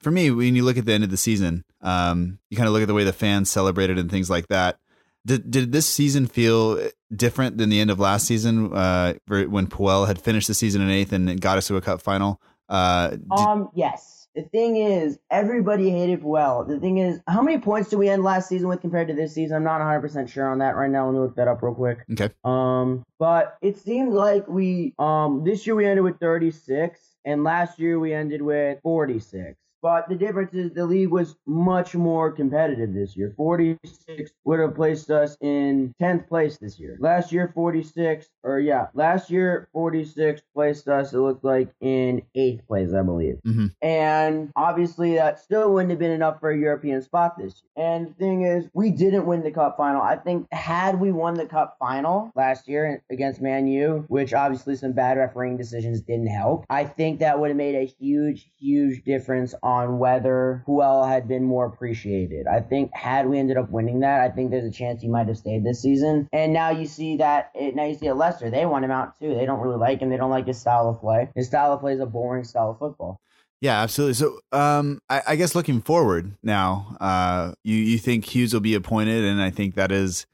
for me, when you look at the end of the season, um, you kind of look at the way the fans celebrated and things like that. Did did this season feel different than the end of last season, uh, when Puel had finished the season in eighth and got us to a cup final? Uh, did- um, yes. The thing is, everybody hated Puel. The thing is, how many points did we end last season with compared to this season? I'm not one hundred percent sure on that right now. Let me look that up real quick. Okay. Um, but it seemed like we um this year we ended with thirty-six, and last year we ended with forty-six. But the difference is the league was much more competitive this year. forty-six would have placed us in tenth place this year. Last year, forty-six, or yeah, last year, forty-six placed us, it looked like, in eighth place, I believe. Mm-hmm. And obviously that still wouldn't have been enough for a European spot this year. And the thing is, we didn't win the cup final. I think had we won the cup final last year against Man U, which obviously some bad refereeing decisions didn't help, I think that would have made a huge, huge difference on whether Puel had been more appreciated. I think had we ended up winning that, I think there's a chance he might have stayed this season. And now you see that it, now you see at Leicester, they want him out too. They don't really like him. They don't like his style of play. His style of play is a boring style of football. Yeah, absolutely. So um, I, I guess looking forward now, uh, you you think Hughes will be appointed, and I think that is,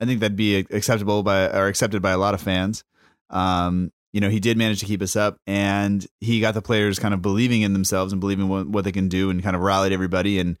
I think that'd be acceptable by or accepted by a lot of fans. Um, You know, he did manage to keep us up, and he got the players kind of believing in themselves and believing what, what they can do, and kind of rallied everybody. And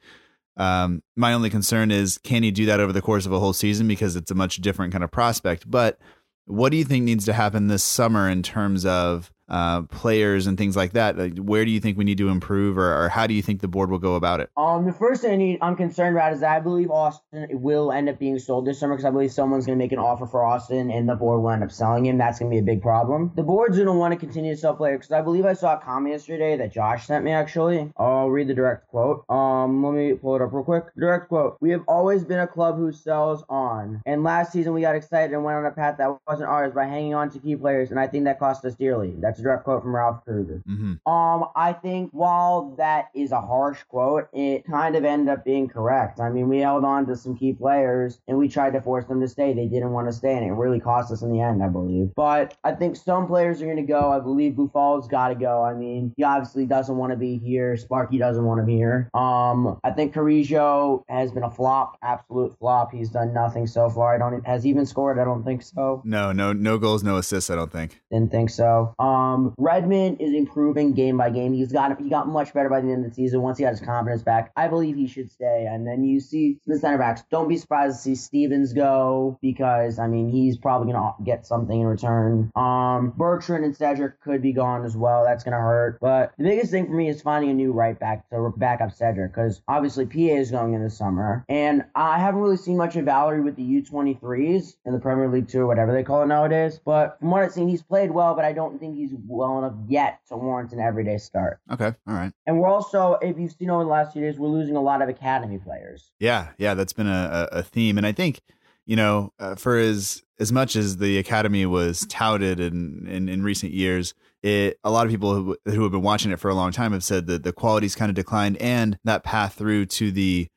um, my only concern is, can he do that over the course of a whole season? Because it's a much different kind of prospect. But what do you think needs to happen this summer in terms of uh, players and things like that? Like, where do you think we need to improve, or, or how do you think the board will go about it? Um, the first thing I need, I'm concerned about is that I believe Austin will end up being sold this summer, because I believe someone's going to make an offer for Austin and the board will end up selling him. That's going to be a big problem. The board's going to want to continue to sell players, because I believe I saw a comment yesterday that Josh sent me, actually. I'll read the direct quote. Um, let me pull it up real quick. Direct quote. "We have always been a club who sells on. And last season we got excited and went on a path that wasn't ours by hanging on to key players. And I think that cost us dearly. That That's a direct quote from Ralph Kruger. Mm-hmm. Um, I think while that is a harsh quote, it kind of ended up being correct. I mean, we held on to some key players and we tried to force them to stay. They didn't want to stay, and it really cost us in the end, I believe. But I think some players are going to go. I believe Buffal's got to go. I mean, he obviously doesn't want to be here. Sparky doesn't want to be here. Um, I think Carrillo has been a flop, absolute flop. He's done nothing so far. I don't has he even scored? I don't think so. No, no, no goals, no assists. I don't think. Didn't think so. Um, Redmond is improving game by game. He's got he got much better by the end of the season once he got his confidence back. I believe he should stay. And then you see the center backs. Don't be surprised to see Stevens go because I mean he's probably gonna get something in return. Um, Bertrand and Cedric could be gone as well. That's gonna hurt. But the biggest thing for me is finding a new right back to back up Cedric because obviously P A is going in the summer, and I haven't really seen much of Valerie with the U twenty-threes in the Premier League two or whatever they call it nowadays. But from what I've seen, he's played well, but I don't think he's well enough yet to warrant an everyday start. Okay, all right. And we're also, if you've seen over the last few days, we're losing a lot of academy players. Yeah, yeah, that's been a, a theme, and I think you know uh, for as as much as the academy was touted in in, in recent years. It, a lot of people who, who have been watching it for a long time have said that the quality's kind of declined, and that path through to the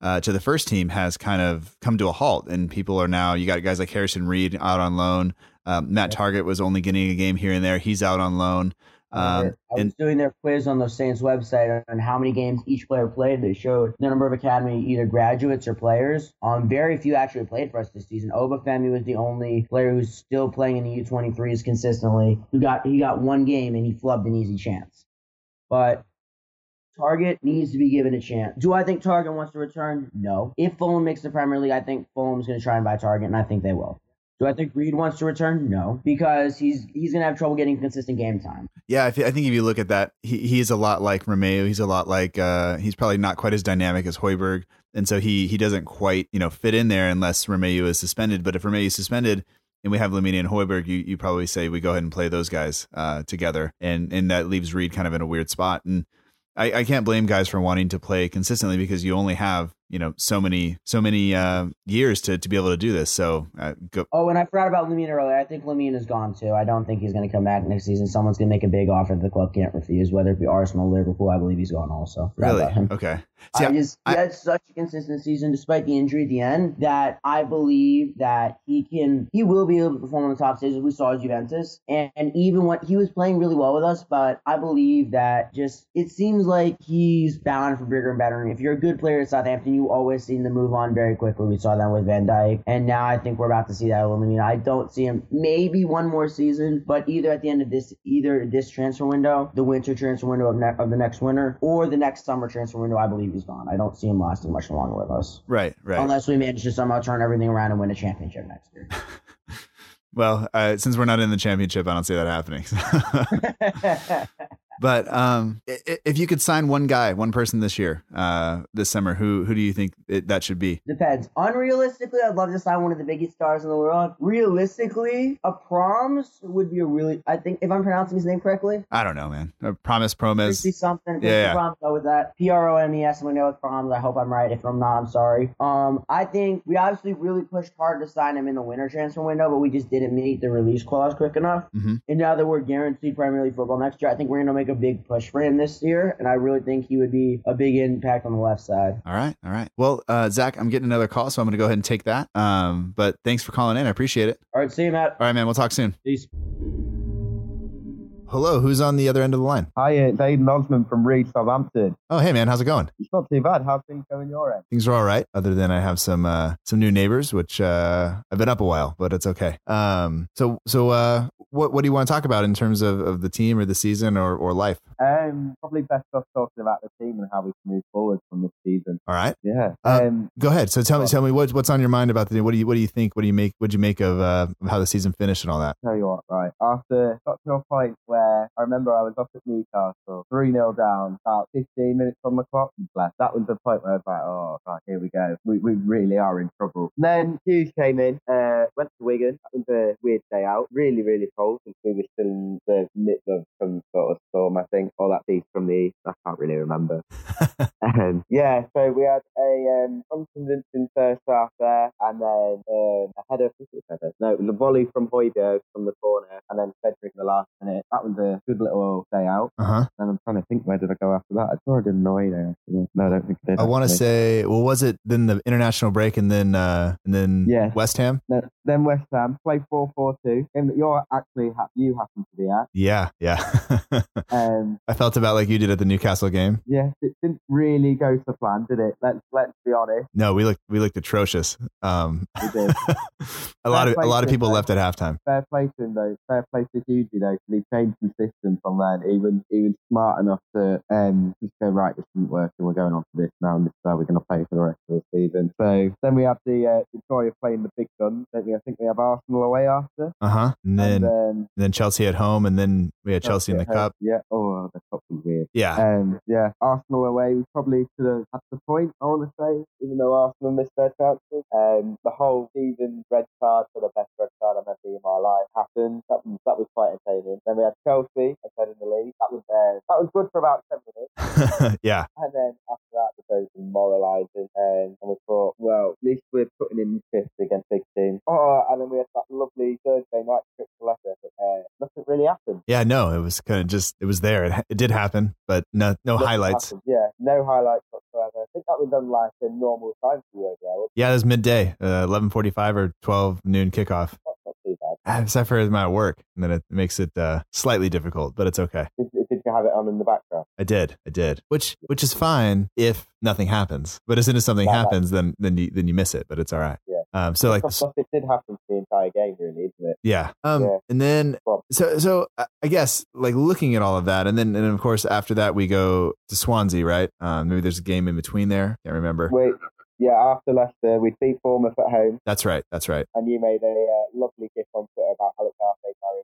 uh, to the first team has kind of come to a halt. And people are now, you got guys like Harrison Reed out on loan. Um, Matt Target was only getting a game here and there. He's out on loan. Um, I was and, doing their quiz on the Saints website on how many games each player played. They showed the number of academy either graduates or players. Um, very few actually played for us this season. Obafemi was the only player who's still playing in the U twenty-threes consistently. He got he got one game and he flubbed an easy chance. But Target needs to be given a chance. Do I think Target wants to return? No. If Fulham makes the Premier League, I think Fulham's going to try and buy Target, and I think they will. Do I think Reed wants to return? No, because he's he's going to have trouble getting consistent game time. Yeah, I, th- I think if you look at that, he he's a lot like Romeo. He's a lot like uh, he's probably not quite as dynamic as Hoiberg. And so he he doesn't quite, you know, fit in there unless Romeo is suspended. But if Romeo is suspended and we have Lamini and Hoiberg, you, you probably say we go ahead and play those guys uh, together. And, and that leaves Reed kind of in a weird spot. And I, I can't blame guys for wanting to play consistently because you only have, you know, so many, so many uh, years to, to be able to do this. So, uh, go. Oh, and I forgot about Lamine earlier. I think Lamine is gone too. I don't think he's going to come back next season. Someone's going to make a big offer that the club can't refuse, whether it be Arsenal, Liverpool. I believe he's gone also. Really? Okay. So, I yeah, just, I, he had such a consistent season despite the injury at the end that I believe that he can, he will be able to perform on the top stages. We saw his Juventus, and, and even when he was playing really well with us, but I believe that just it seems like he's bound for bigger and better. If you're a good player at Southampton, you always seen the move on very quickly. We saw that with Van Dijk, and now I think we're about to see that with Lamina. I don't see him maybe one more season, but either at the end of this, either this transfer window, the winter transfer window of, ne- of the next winter, or the next summer transfer window, I believe he's gone. I don't see him lasting much longer with us. Right, right. Unless we manage to somehow turn everything around and win a championship next year. Well, uh, since we're not in the championship, I don't see that happening. But um, if you could sign one guy, one person this year, uh, this summer, who who do you think it, that should be? Depends. Unrealistically, I'd love to sign one of the biggest stars in the world. Realistically, a Promes would be a really, I think, if I'm pronouncing his name correctly. I don't know, man. Promes, Promes. Something. Yeah, yeah. Promes, go with that. P R O M E S, I'm going to go with Promes. I hope I'm right. If I'm not, I'm sorry. Um, I think we obviously really pushed hard to sign him in the winter transfer window, but we just didn't meet the release clause quick enough. Mm-hmm. And now that we're guaranteed Premier League football next year, I think we're going to make a big push for him this year, and I really think he would be a big impact on the left side. All right, all right. Well, uh, Zach, I'm getting another call, so I'm going to go ahead and take that. Um, but thanks for calling in. I appreciate it. All right, see you, Matt. All right, man. We'll talk soon. Peace. Hello, who's on the other end of the line? Hi, it's Aidan Osman from Reed, Southampton. Oh, hey, man. How's it going? It's not too bad. How's things going your end? Things are all right, other than I have some uh, some new neighbors, which uh, I've been up a while, but it's okay. Um, so so uh, what what do you want to talk about in terms of, of the team or the season or, or life? Um, probably best off talking about the team and how we can move forward from this season. All right. Yeah. Um, um, go ahead. So tell me tell me what, what's on your mind about the team. What do you what do you think? What do you make? What do you make of uh, how the season finished and all that? Tell you what, right after got to a point where. I remember I was up at Newcastle, three nil down, about fifteen minutes on the clock. That was the point where I was like, oh, right, here we go. We we really are in trouble. And then Hughes came in, uh, went to Wigan. That was a weird day out. Really, really cold since we were still in the midst of some sort of storm, I think. All that piece from the East, I can't really remember. um, yeah, Yeah, so we had a um, unconvincing first half there, and then um, a header, header, no, the volley from Hoiberg from the corner, and then Cedric in the last minute. That was a good little day out. Uh-huh. And I'm trying to think, where did I go after that? I thought I did an away day. No, I don't think I did. I want to say, well, was it then the international break and then uh, and then yeah. West Ham? No, then West Ham played four four two, game that you're actually ha- you happen to be at. Yeah, yeah. um, I felt about like you did at the Newcastle game. Yes, yeah, it didn't really go to plan, did it? Let's let's be honest. No, we looked we looked atrocious. Um, we did. a lot of a lot of people left at halftime. Fair play to him though. Fair play to Hughes, you know, because he changed the system from then. He was he was smart enough to um just go right. This didn't work, and we're going on to this now, and this is how we're going to play for the rest of the season. So then we have the uh, the joy of playing the big guns. Don't we? I think we have Arsenal away after. Uh huh. And then and, um, then Chelsea at home, and then we had Chelsea, Chelsea in the cup. Yeah. Oh, the cup was weird. Yeah. Um. Yeah. Arsenal away. We probably should have. That's the point, I want to say, even though Arsenal missed their chances. Um, the whole season red card for the best red card I've ever seen in my life happened. That was, that was quite entertaining. Then we had Chelsea, I said in the league. That was uh, that was good for about ten minutes. Yeah. And then after that, the both demoralising. Um, and we thought, well, at least we're putting in fifth against big teams. Oh, and then we had that lovely Thursday night trip to Leicester. But, uh, nothing really happened. Yeah, no, it was kind of just, it was there. It, it did happen, but no, no highlights. Happened. Yeah, no highlights whatsoever. I think that was done like a normal time for you over there. Yeah, it was midday, uh, eleven forty-five or twelve noon kickoff. That's not too bad. Except for my work, and then it makes it uh, slightly difficult, but it's okay. Did, did you have it on in the background? I did, I did. Which which is fine if nothing happens. But as soon as something that happens, happens, then then you then you miss it, but it's all right. Yeah. Um, so like it did happen to the entire game, really, isn't it? Yeah. Um, yeah. And then so so I guess like looking at all of that, and then and of course after that we go to Swansea, right? Um, maybe there's a game in between there. Can't remember. Wait. Yeah, after Leicester, we beat Bournemouth at home. That's right, that's right. And you made a uh, lovely gift on Twitter about Alex Arthur.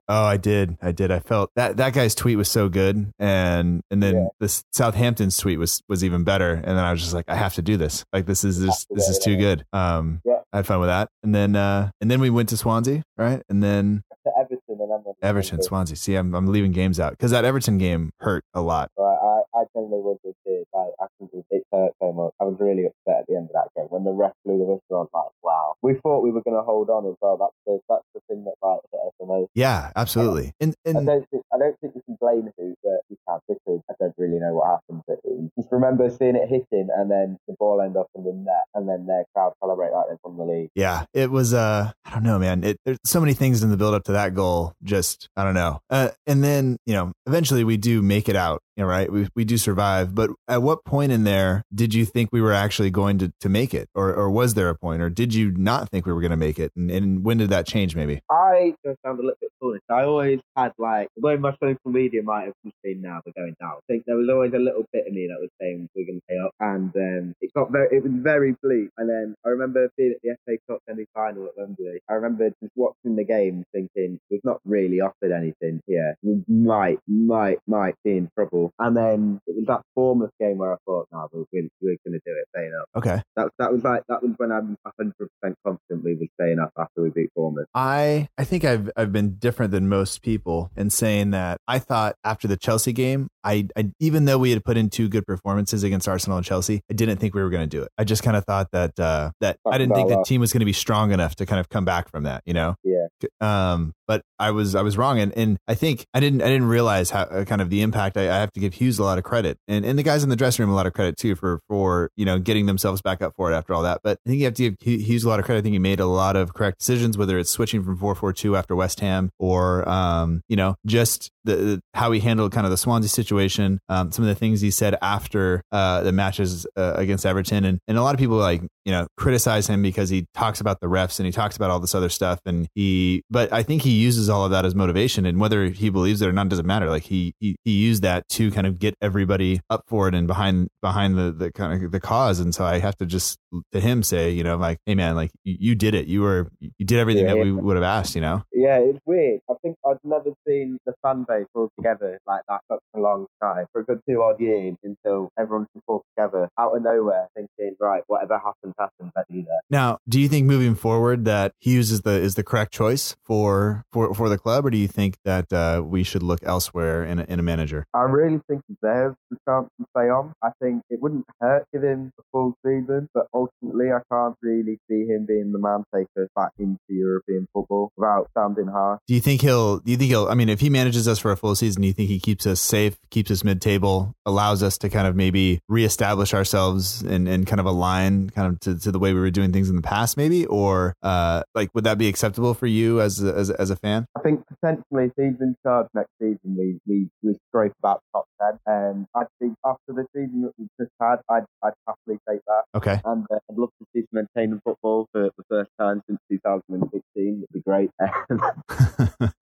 Oh, I did, I did. I felt that that guy's tweet was so good, and and then yeah. this Southampton's tweet was was even better. And then I was just like, I have to do this. Like this is this this is too good. Um, yeah. I had fun with that, and then uh, and then we went to Swansea, right? And then to Everton, and I'm Everton, Swansea. Swansea. See, I'm I'm leaving games out because that Everton game hurt a lot. Right, I I generally would do too. Like I can do it hurt so much. I was really upset at the end of that game when the ref blew the whistle on. Like, wow, we thought we were going to hold on as well. That's the that's the thing that like hit us the most. Yeah, absolutely. And, and I don't think I don't think you can blame who, but you can't because I don't really know what happened. But just remember seeing it hitting and then the ball end up in the net and then their crowd celebrate like they're from the league. Yeah, it was. Uh, I don't know, man. It, there's so many things in the build up to that goal. Just I don't know. Uh, and then you know, eventually we do make it out. You know, right? We we do survive. But at what point in there did you think we were actually going to, to make it, or or was there a point, or did you not think we were going to make it? And, and when did that change? Maybe I sound a little bit foolish. I always had like, although my social media might have just been now we're going down. I think there was always a little bit of me that was saying we're going to pay up, and um, it got very, it was very bleak. And then I remember being at the F A Cup semi-final at Wembley. I remember just watching the game, thinking we've not really offered anything here. We might, might, might be in trouble. And then it was that Bournemouth game where I thought, no, we're, we're, we're going to do it, staying up. Okay. That that was like that was when I'm one hundred percent confident we were staying up after we beat Bournemouth. I, I think I've I've been different than most people in saying that I thought after the Chelsea game, I, I even though we had put in two good performances against Arsenal and Chelsea, I didn't think we were going to do it. I just kind of thought that uh, that That's I didn't think the team was going to be strong enough to kind of come back from that, you know? Yeah. Um, but I was I was wrong, and, and I think I didn't I didn't realize how uh, kind of the impact. I, I have to give Hughes a lot of credit, and and the guys in the dressing room a lot of credit too for for you know getting themselves back up for it after all that. But I think you have to give Hughes a lot of credit. I think he made a lot of correct decisions, whether it's switching from four four two after West Ham or um you know just the, the how he handled kind of the Swansea situation, um, some of the things he said after uh, the matches uh, against Everton, and and a lot of people like you know criticize him because he talks about the refs and he talks about all this other stuff, and he but I think he uses all of that as motivation, and whether he believes it or not doesn't matter. Like he he, he used that to kind of get everybody up for it and behind behind the, the kind of the cause. And so I have to just to him say, you know, like, hey man, like you, you did it. You were you did everything yeah, that yeah. we would have asked, you know? Yeah, it's weird. I think I've never seen the fan base all together like that for a long time. For a good two odd years until everyone's been pulled together out of nowhere thinking, right, whatever happens, happens. and I do that. Now, do you think moving forward that Hughes is the is the correct choice for for, for the club, or do you think that uh, we should look elsewhere in a, in a manager? I really think he deserves the chance to stay on. I think it wouldn't hurt give him a full season, but ultimately I can't really see him being the man to take us back into European football without sounding harsh. Do you think he'll? Do you think he'll? I mean, if he manages us for a full season, do you think he keeps us safe, keeps us mid-table, allows us to kind of maybe reestablish ourselves and, and kind of align kind of to, to the way we were doing things in the past, maybe? Or uh, like, would that be acceptable for you as a, as a, as a fan? I think potentially if he's in charge next season, we we we scrape about top ten. And I think after the season that we've just had, I'd I'd happily take that. Okay. And uh, I'd love to see some entertaining football for the first time since two thousand sixteen. It'd be great.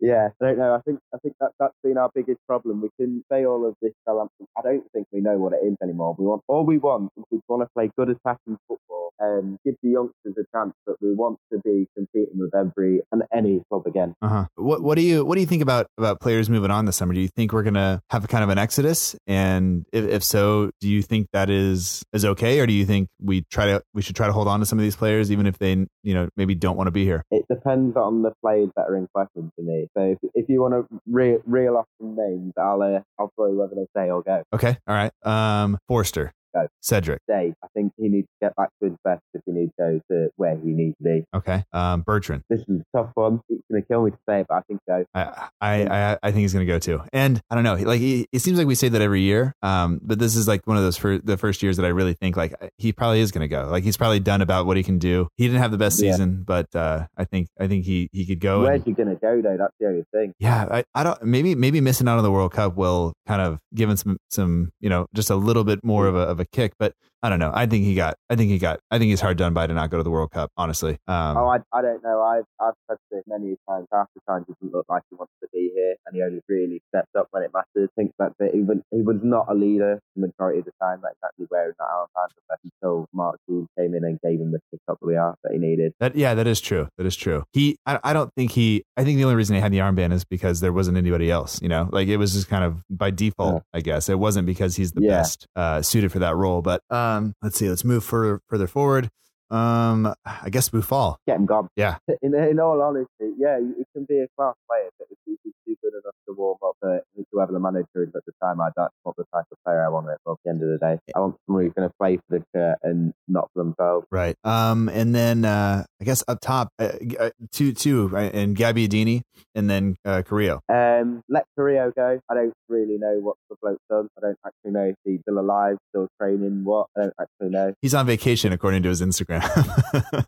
Yeah, I don't know. I think I think that that's been our biggest problem. We can say all of this. I don't think we know what it is anymore. We want all we want is we want to play good attacking football and give the youngsters a chance, but we want to be competing with every and any club again. Uh-huh. What what do you what do you think about about players moving on this summer? Do you think we're gonna have a kind of an exodus? And if, if so, do you think that is is okay, or do you think we try to we should try to hold on to some of these players, even if they you know maybe don't want to be here? It depends on the players that are in question for me. So if, if you want to re- reel off some names, I'll uh, I'll throw whether they stay or go. Okay, all right. Um, Forster. Go. Cedric. Dave. I think he needs to get back to his best if he needs to go to where he needs to be. Okay. Um, Bertrand. This is a tough one. It's going to kill me to say it, but I think so. I I, I, I think he's going to go too. And I don't know. Like he, it seems like we say that every year, um, but this is like one of those for the first years that I really think like he probably is going to go. Like he's probably done about what he can do. He didn't have the best season, yeah. but uh, I think I think he, he could go. Where's and, he going to go though? That's the only thing. Yeah. I, I don't. Maybe maybe missing out on the World Cup will kind of give him some some you know just a little bit more yeah. of a. Of a kick, but I don't know. I think he got. I think he got. I think he's hard done by to not go to the World Cup. Honestly. Um, oh, I, I don't know. I've I've said it many times. Half the time he doesn't look like he wants to be here, and he only really steps up when it matters. I think that's it. He was he was not a leader the majority of the time. That's actually where not our time until Mark Hughes came in and gave him the kick up that we are that he needed. That yeah, that is true. That is true. He I I don't think he. I think the only reason he had the armband is because there wasn't anybody else. You know, like it was just kind of by default. Yeah. I guess it wasn't because he's the yeah. best uh, suited for that role, but. Um, Um, let's see. Let's move further, further forward. Um, I guess Buffal. Get him gone. Yeah. In, in all honesty, yeah, it can be a class player, but if he's too good enough to warm up for whoever the manager is at the time, I don't want the type of player I want at the end of the day. I want someone who's going to play for the shirt and not for themselves. Right. Um, and then uh, I guess up top, uh, uh, two, two, right? And Gabbiadini and then uh, Carrillo. Um, let Carrillo go. I don't really know what the bloke does. I don't actually know if he's still alive, still training, what. I don't actually know. He's on vacation, according to his Instagram.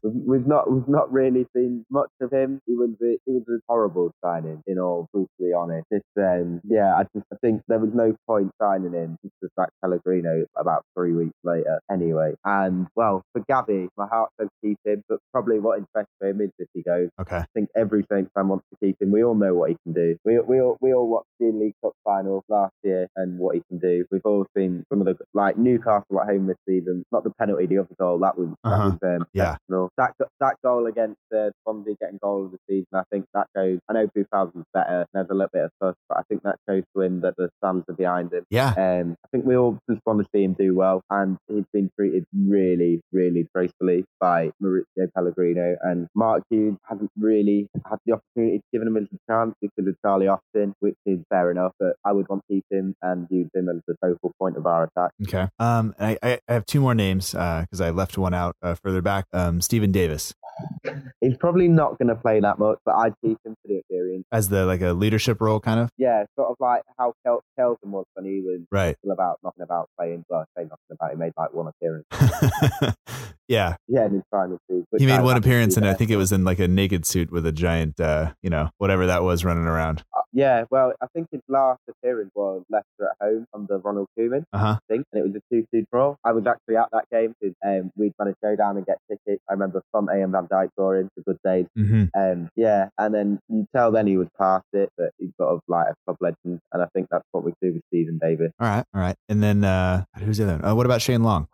we've not we've not really seen much of him. He was a, he was a horrible signing, in all brutally honest. It's um yeah, I just I think there was no point signing him just to sack Pellegrino about three weeks later anyway. And well, for Gabby, my heart says keep him, but probably what is best for him is if he goes. Okay. I think every Saints fan wants to keep him. We all know what he can do. We we all we all watched the League Cup final last year and what he can do. We've all seen some of the like Newcastle at home this season. Not the penalty, the other goal. That was uh-huh. that was Um, yeah, that that goal against uh, Swansea getting goal of the season, I think that shows. I know two thousand's better, there's a little bit of fuss, but I think that shows to him that the fans are behind him. Yeah, um, I think we all just want to see him do well, and he's been treated really, really gracefully by Maurizio Pellegrino, and Mark Hughes hasn't really had the opportunity to give him a chance because of Charlie Austin, which is fair enough. But I would want to keep him and use him as the focal point of our attack. Okay, um, I I have two more names because uh, I left one out uh, for. Further back, um, Steven Davis. He's probably not going to play that much, but I'd keep him for the experience. As the like a leadership role, kind of? Yeah, sort of like how Kel- Kelvin was when he was right. still about nothing about playing. Well, I say nothing about it. He made like one appearance. yeah. Yeah, in his prime suit. He made one appearance, and I think it was in like a naked suit with a giant, uh, you know, whatever that was running around. Uh, yeah, well, I think his last appearance was Leicester at home under Ronald Koeman, uh-huh. I think, and it was a two-two draw. I was actually at that game because um, we'd managed to go down and get tickets. I remember from A M Van Dijk scoring for good days. Mm-hmm. Um, yeah, and then you tell then he was past it, but he's sort of like a club legend, and I think that's what we do with Steven Davis. All right, all right. And then uh, who's the other one? Uh, what about Shane Long?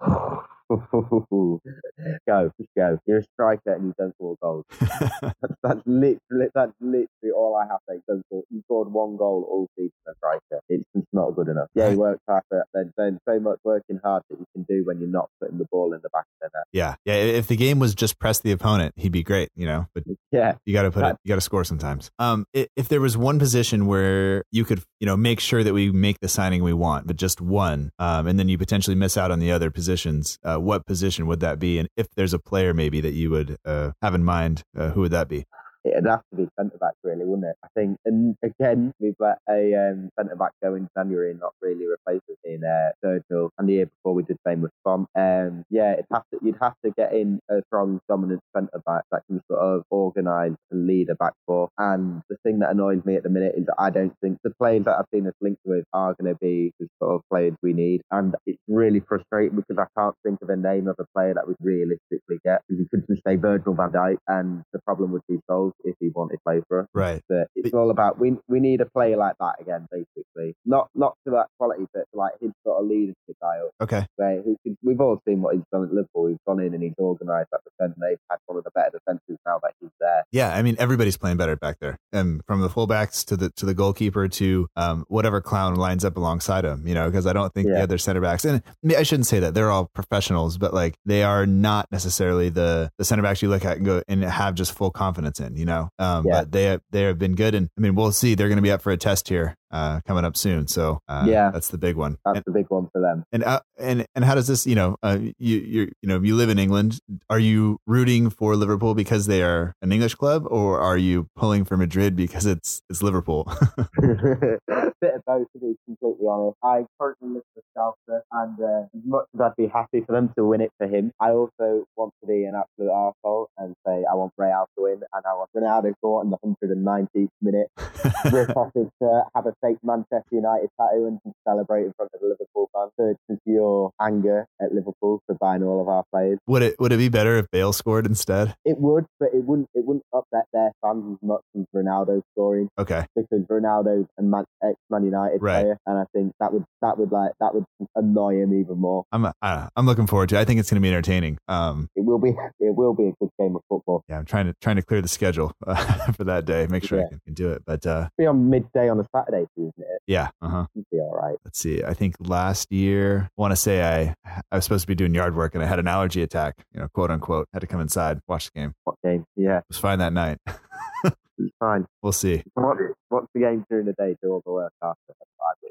go, just go. You're a striker and you've done four goals. that's, that's literally that's literally all I have to say. You've scored one goal all season as a striker. it's just not good enough. Yeah, he works hard, but then, then so much working hard that you can do when you're not putting the ball in the back of the net. Yeah, yeah. If the game was just press the opponent, he'd be great, you know. But yeah, you got to put it, you got to score sometimes. Um, if, if there was one position where you could, you know, make sure that we make the signing we want, but just one, um, and then you potentially miss out on the other positions, uh, what position would that be? And if there's a player maybe that you would uh, have in mind, uh, who would that be? It'd have to be centre-back, really, wouldn't it? I think, and again, we've let a um, centre-back go in January and not really replace us in uh, Virgil. And the year before, we did the same with Promes. Um, yeah, it'd have to, you'd have to get in a strong, dominant centre-back that can sort of organise and lead a back four. And the thing that annoys me at the minute is that I don't think the players that I've seen us linked with are going to be the sort of players we need. And it's really frustrating because I can't think of a name of a player that we'd realistically get. Because you could just say Virgil van Dijk and the problem would be solved if he wanted to play for us. Right. But it's but, all about, we we need a player like that again, basically. Not not to that quality, but to like his sort of leadership style. Okay. Where he could, we've all seen what he's done at Liverpool. He's gone in and he's organised that defence. They've had one of the better defences now that he's there. Yeah, I mean, everybody's playing better back there. And from the fullbacks to the to the goalkeeper to um, whatever clown lines up alongside him, you know, because I don't think yeah. the other centre-backs, and I shouldn't say that, they're all professionals, but like they are not necessarily the, the centre-backs you look at and go and have just full confidence in, you know, um, yeah. but they, they have been good. And I mean, we'll see, they're going to be up for a test here uh, coming up soon. So uh, yeah, that's the big one. That's and, the big one for them. And, uh, and, and how does this, you know, uh, you, you you know, you live in England, are you rooting for Liverpool because they are an English club, or are you pulling for Madrid because it's, it's Liverpool? Bit of both, to be completely honest. I currently live for Scouser, and uh, as much as I'd be happy for them to win it for him, I also want to be an absolute arsehole and say I want Real to win, and I want Ronaldo caught in the one hundred nineteenth minute, rip off his shirt, have a fake Manchester United tattoo, and celebrate in front of the Liverpool fans. So it's just your anger at Liverpool for buying all of our players. Would it Would it be better if Bale scored instead? It would, but it wouldn't. It wouldn't upset their fans as much as Ronaldo scoring. Okay, because Ronaldo's a Man X Man United right. player, and I think that would that would like that would annoy him even more. I'm a, uh, I'm looking forward to it. I think it's going to be entertaining. Um, it will be. It will be a good game of football. Yeah, I'm trying to trying to clear the schedule uh, for that day. Make sure yeah. I can, can do it. But uh, be on midday on a Saturday, isn't it? Yeah. Uh huh. It'll be all right. Let's see. I think last year, I want to say I I was supposed to be doing yard work and I had an allergy attack. You know, quote unquote. Had to come inside, watch the game. What game? Yeah. It was fine that night. It's fine. We'll see. Watch, watch the game during the day, do all the work after.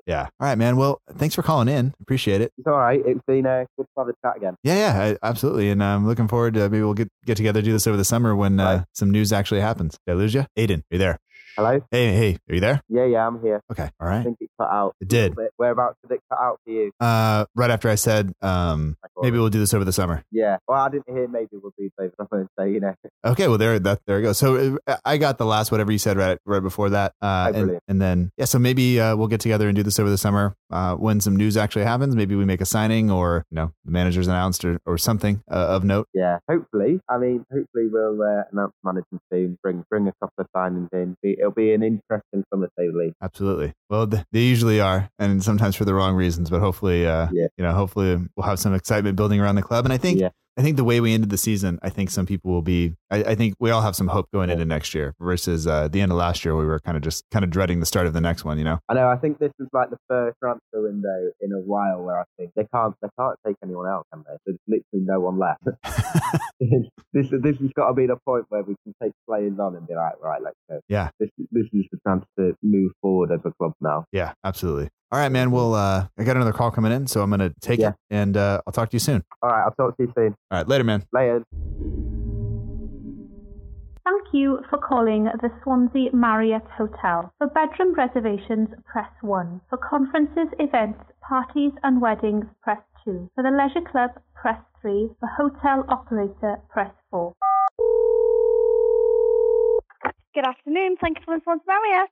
Yeah. All right, man. Well, thanks for calling in. Appreciate it. It's all right. It's been uh, good to have a chat again. Yeah, yeah, I, absolutely. And I'm um, looking forward to maybe we'll get, get together, do this over the summer when uh, right. some news actually happens. Did I lose you? Aiden, are you there? Hello? Hey, hey, are you there? Yeah, yeah, I'm here. Okay, all right. I think it cut out. It did. Whereabouts did it cut out for you? Uh, right after I said, um, I maybe it. we'll do this over the summer. Yeah, well, I didn't hear maybe we'll do this over the summer, you know. Okay, well, there that, there it goes. So uh, I got the last whatever you said right right before that. Uh, oh, and, and then, yeah, so maybe uh, we'll get together and do this over the summer uh, when some news actually happens. Maybe we make a signing or, you know, the manager's announced or, or something uh, of note. Yeah, hopefully. I mean, hopefully we'll uh, announce management soon, bring, bring a couple of signings in, be It'll be an interesting summer, Dave Lee. Absolutely. Well, they usually are, and sometimes for the wrong reasons. But hopefully, uh, yeah. you know, hopefully we'll have some excitement building around the club. And I think, yeah. I think the way we ended the season, I think some people will be. I, I think we all have some hope going yeah. into next year versus uh, the end of last year. We were kind of just kind of dreading the start of the next one. You know. I know. I think this is like the first transfer window in a while where I think they can't they can't take anyone out, can they? There's literally no one left. this this has got to be the point where we can take players on and be like, right, let's go. Yeah. This this is the chance to move forward as a club now. Yeah, absolutely. All right, man. Well, uh, I got another call coming in, so I'm going to take yeah. it, and uh, I'll talk to you soon. All right, I'll talk to you soon. All right, later, man. Later. Thank you for calling the Swansea Marriott Hotel. For bedroom reservations, press one. For conferences, events, parties, and weddings, press two. For the leisure club, press three. For hotel operator, press four. Good afternoon. Thank you for the Swansea Marriott.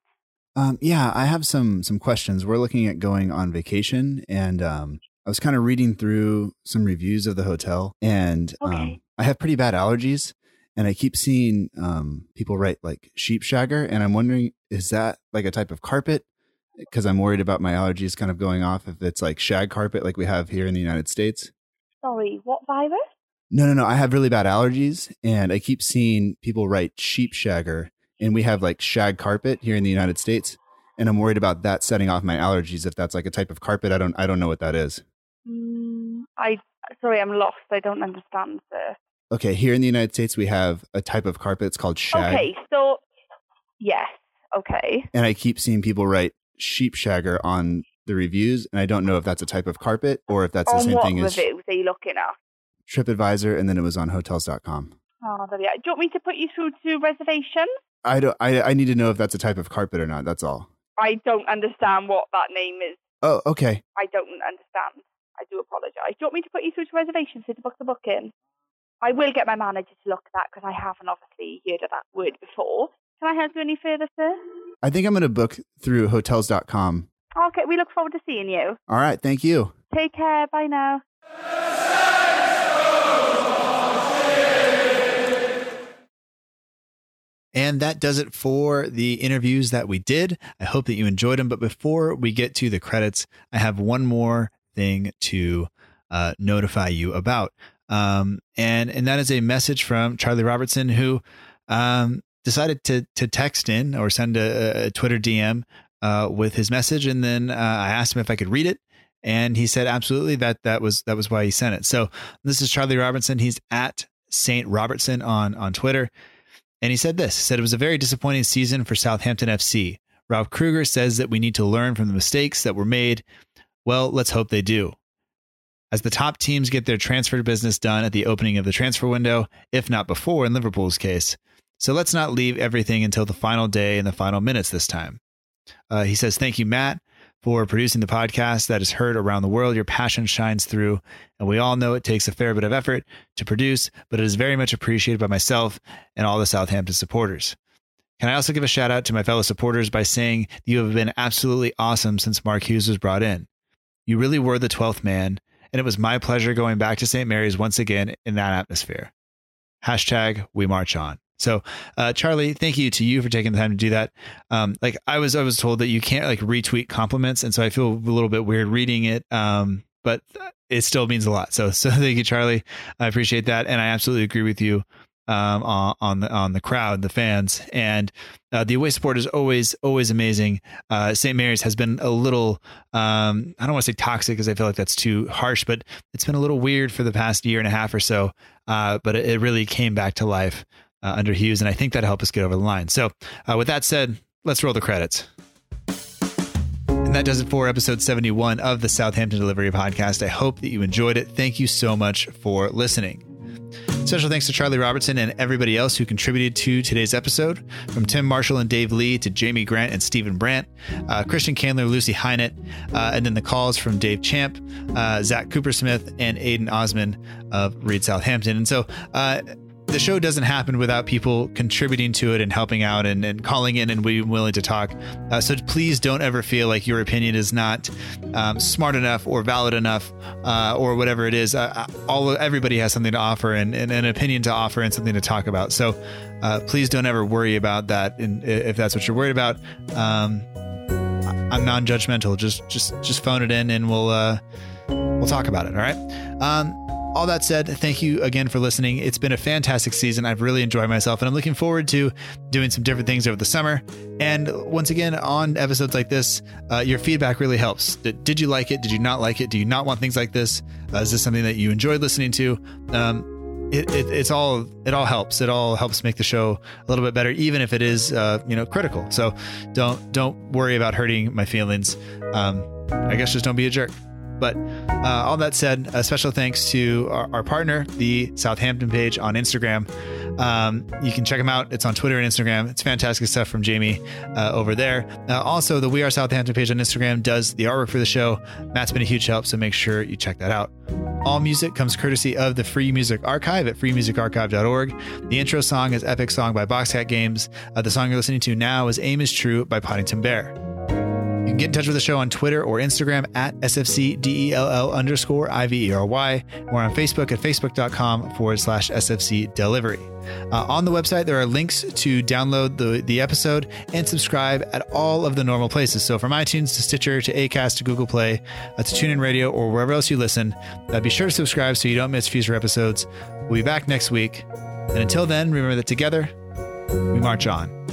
Um, yeah, I have some some questions. We're looking at going on vacation, and um, I was kind of reading through some reviews of the hotel, and okay. um, I have pretty bad allergies, and I keep seeing um, people write like sheep shagger, and I'm wondering, is that like a type of carpet? Because I'm worried about my allergies kind of going off if it's like shag carpet like we have here in the United States. Sorry, what virus? No, no, no. I have really bad allergies, and I keep seeing people write sheep shagger. And we have like shag carpet here in the United States. And I'm worried about that setting off my allergies. If that's like a type of carpet, I don't, I don't know what that is. Mm, I sorry, I'm lost. I don't understand this. Okay, here in the United States, we have a type of carpet. It's called shag. Okay, so yes, okay. And I keep seeing people write sheep shagger on the reviews, and I don't know if that's a type of carpet or if that's on the same thing as. What reviews are you looking at? TripAdvisor, and then it was on hotels dot com. Oh, there we are. Do you want me to put you through to reservation? I don't. I I need to know if that's a type of carpet or not. That's all. I don't understand what that name is. Oh, okay. I don't understand. I do apologise. Do you want me to put you through to reservation so to book the booking? I will get my manager to look at that because I haven't obviously heard of that word before. Can I help you any further, sir? I think I'm going to book through hotels dot com. Okay, we look forward to seeing you. All right, thank you. Take care. Bye now. And that does it for the interviews that we did. I hope that you enjoyed them. But before we get to the credits, I have one more thing to uh, notify you about. Um, and, and that is a message from Charlie Robertson, who um, decided to, to text in or send a, a Twitter D M uh, with his message. And then uh, I asked him if I could read it. And he said, absolutely. That, that was, that was why he sent it. So this is Charlie Robertson. He's at Saint Robertson on, on Twitter. And he said this, he said, it was a very disappointing season for Southampton F C. Ralph Kruger says that we need to learn from the mistakes that were made. Well, let's hope they do. As the top teams get their transfer business done at the opening of the transfer window, if not before in Liverpool's case. So let's not leave everything until the final day and the final minutes this time. Uh, he says, thank you, Matt, for producing the podcast that is heard around the world. Your passion shines through, and we all know it takes a fair bit of effort to produce, but it is very much appreciated by myself and all the Southampton supporters. Can I also give a shout out to my fellow supporters by saying you have been absolutely awesome since Mark Hughes was brought in. You really were the twelfth man, and it was my pleasure going back to Saint Mary's once again in that atmosphere. Hashtag we march on. So, uh, Charlie, thank you to you for taking the time to do that. Um, like I was, I was told that you can't like retweet compliments. And so I feel a little bit weird reading it. Um, but it still means a lot. So, so thank you, Charlie. I appreciate that. And I absolutely agree with you, um, on, on the, on the crowd, the fans, and, uh, the away support is always, always amazing. Uh, Saint Mary's has been a little, um, I don't want to say toxic because I feel like that's too harsh, but it's been a little weird for the past year and a half or so. Uh, but it, it really came back to life. Uh, under Hughes, and I think that'll help us get over the line. So uh, with that said, let's roll the credits. And that does it for episode seventy-one of the Southampton Delivery Podcast. I hope that you enjoyed it. Thank you so much for listening. Special thanks to Charlie Robertson and everybody else who contributed to today's episode, from Tim Marshall and Dave Lee to Jamie Grant and Steven Brandt, uh, Christian Candler, Lucy Hynett, uh, and then the calls from Dave Champ, uh, Zach Cooper-Smith, and Aiden Osman of Reed Southampton. And so, uh, the show doesn't happen without people contributing to it and helping out and, and calling in and being willing to talk. Uh, so please don't ever feel like your opinion is not um, smart enough or valid enough uh, or whatever it is. Uh, all everybody has something to offer and, and an opinion to offer and something to talk about. So uh, please don't ever worry about that. And if that's what you're worried about, um, I'm non-judgmental. Just just just phone it in and we'll uh, we'll talk about it. All right. Um, All that said, thank you again for listening. It's been a fantastic season. I've really enjoyed myself, and I'm looking forward to doing some different things over the summer. And once again, on episodes like this, uh, your feedback really helps. Did you like it? Did you not like it? Do you not want things like this? Uh, is this something that you enjoyed listening to? Um, it, it, it's all, it all helps. It all helps make the show a little bit better, even if it is, uh, you know, critical. So don't, don't worry about hurting my feelings. Um, I guess just don't be a jerk. But uh, all that said, a special thanks to our, our partner, the Southampton page on Instagram. Um, you can check them out. It's on Twitter and Instagram. It's fantastic stuff from Jamie uh, over there. Uh, also, the We Are Southampton page on Instagram does the artwork for the show. Matt's been a huge help, so make sure you check that out. All music comes courtesy of the Free Music Archive at free music archive dot org. The intro song is Epic Song by Boxcat Games. Uh, the song you're listening to now is Aim is True by Paddington Bear. You can get in touch with the show on Twitter or Instagram at SFCDELL underscore IVERY. We're on Facebook at facebook.com forward slash SFC delivery. Uh, on the website, there are links to download the, the episode and subscribe at all of the normal places. So from iTunes to Stitcher to Acast to Google Play uh, to TuneIn Radio or wherever else you listen. Uh, be sure to subscribe so you don't miss future episodes. We'll be back next week. And until then, remember that together, we march on.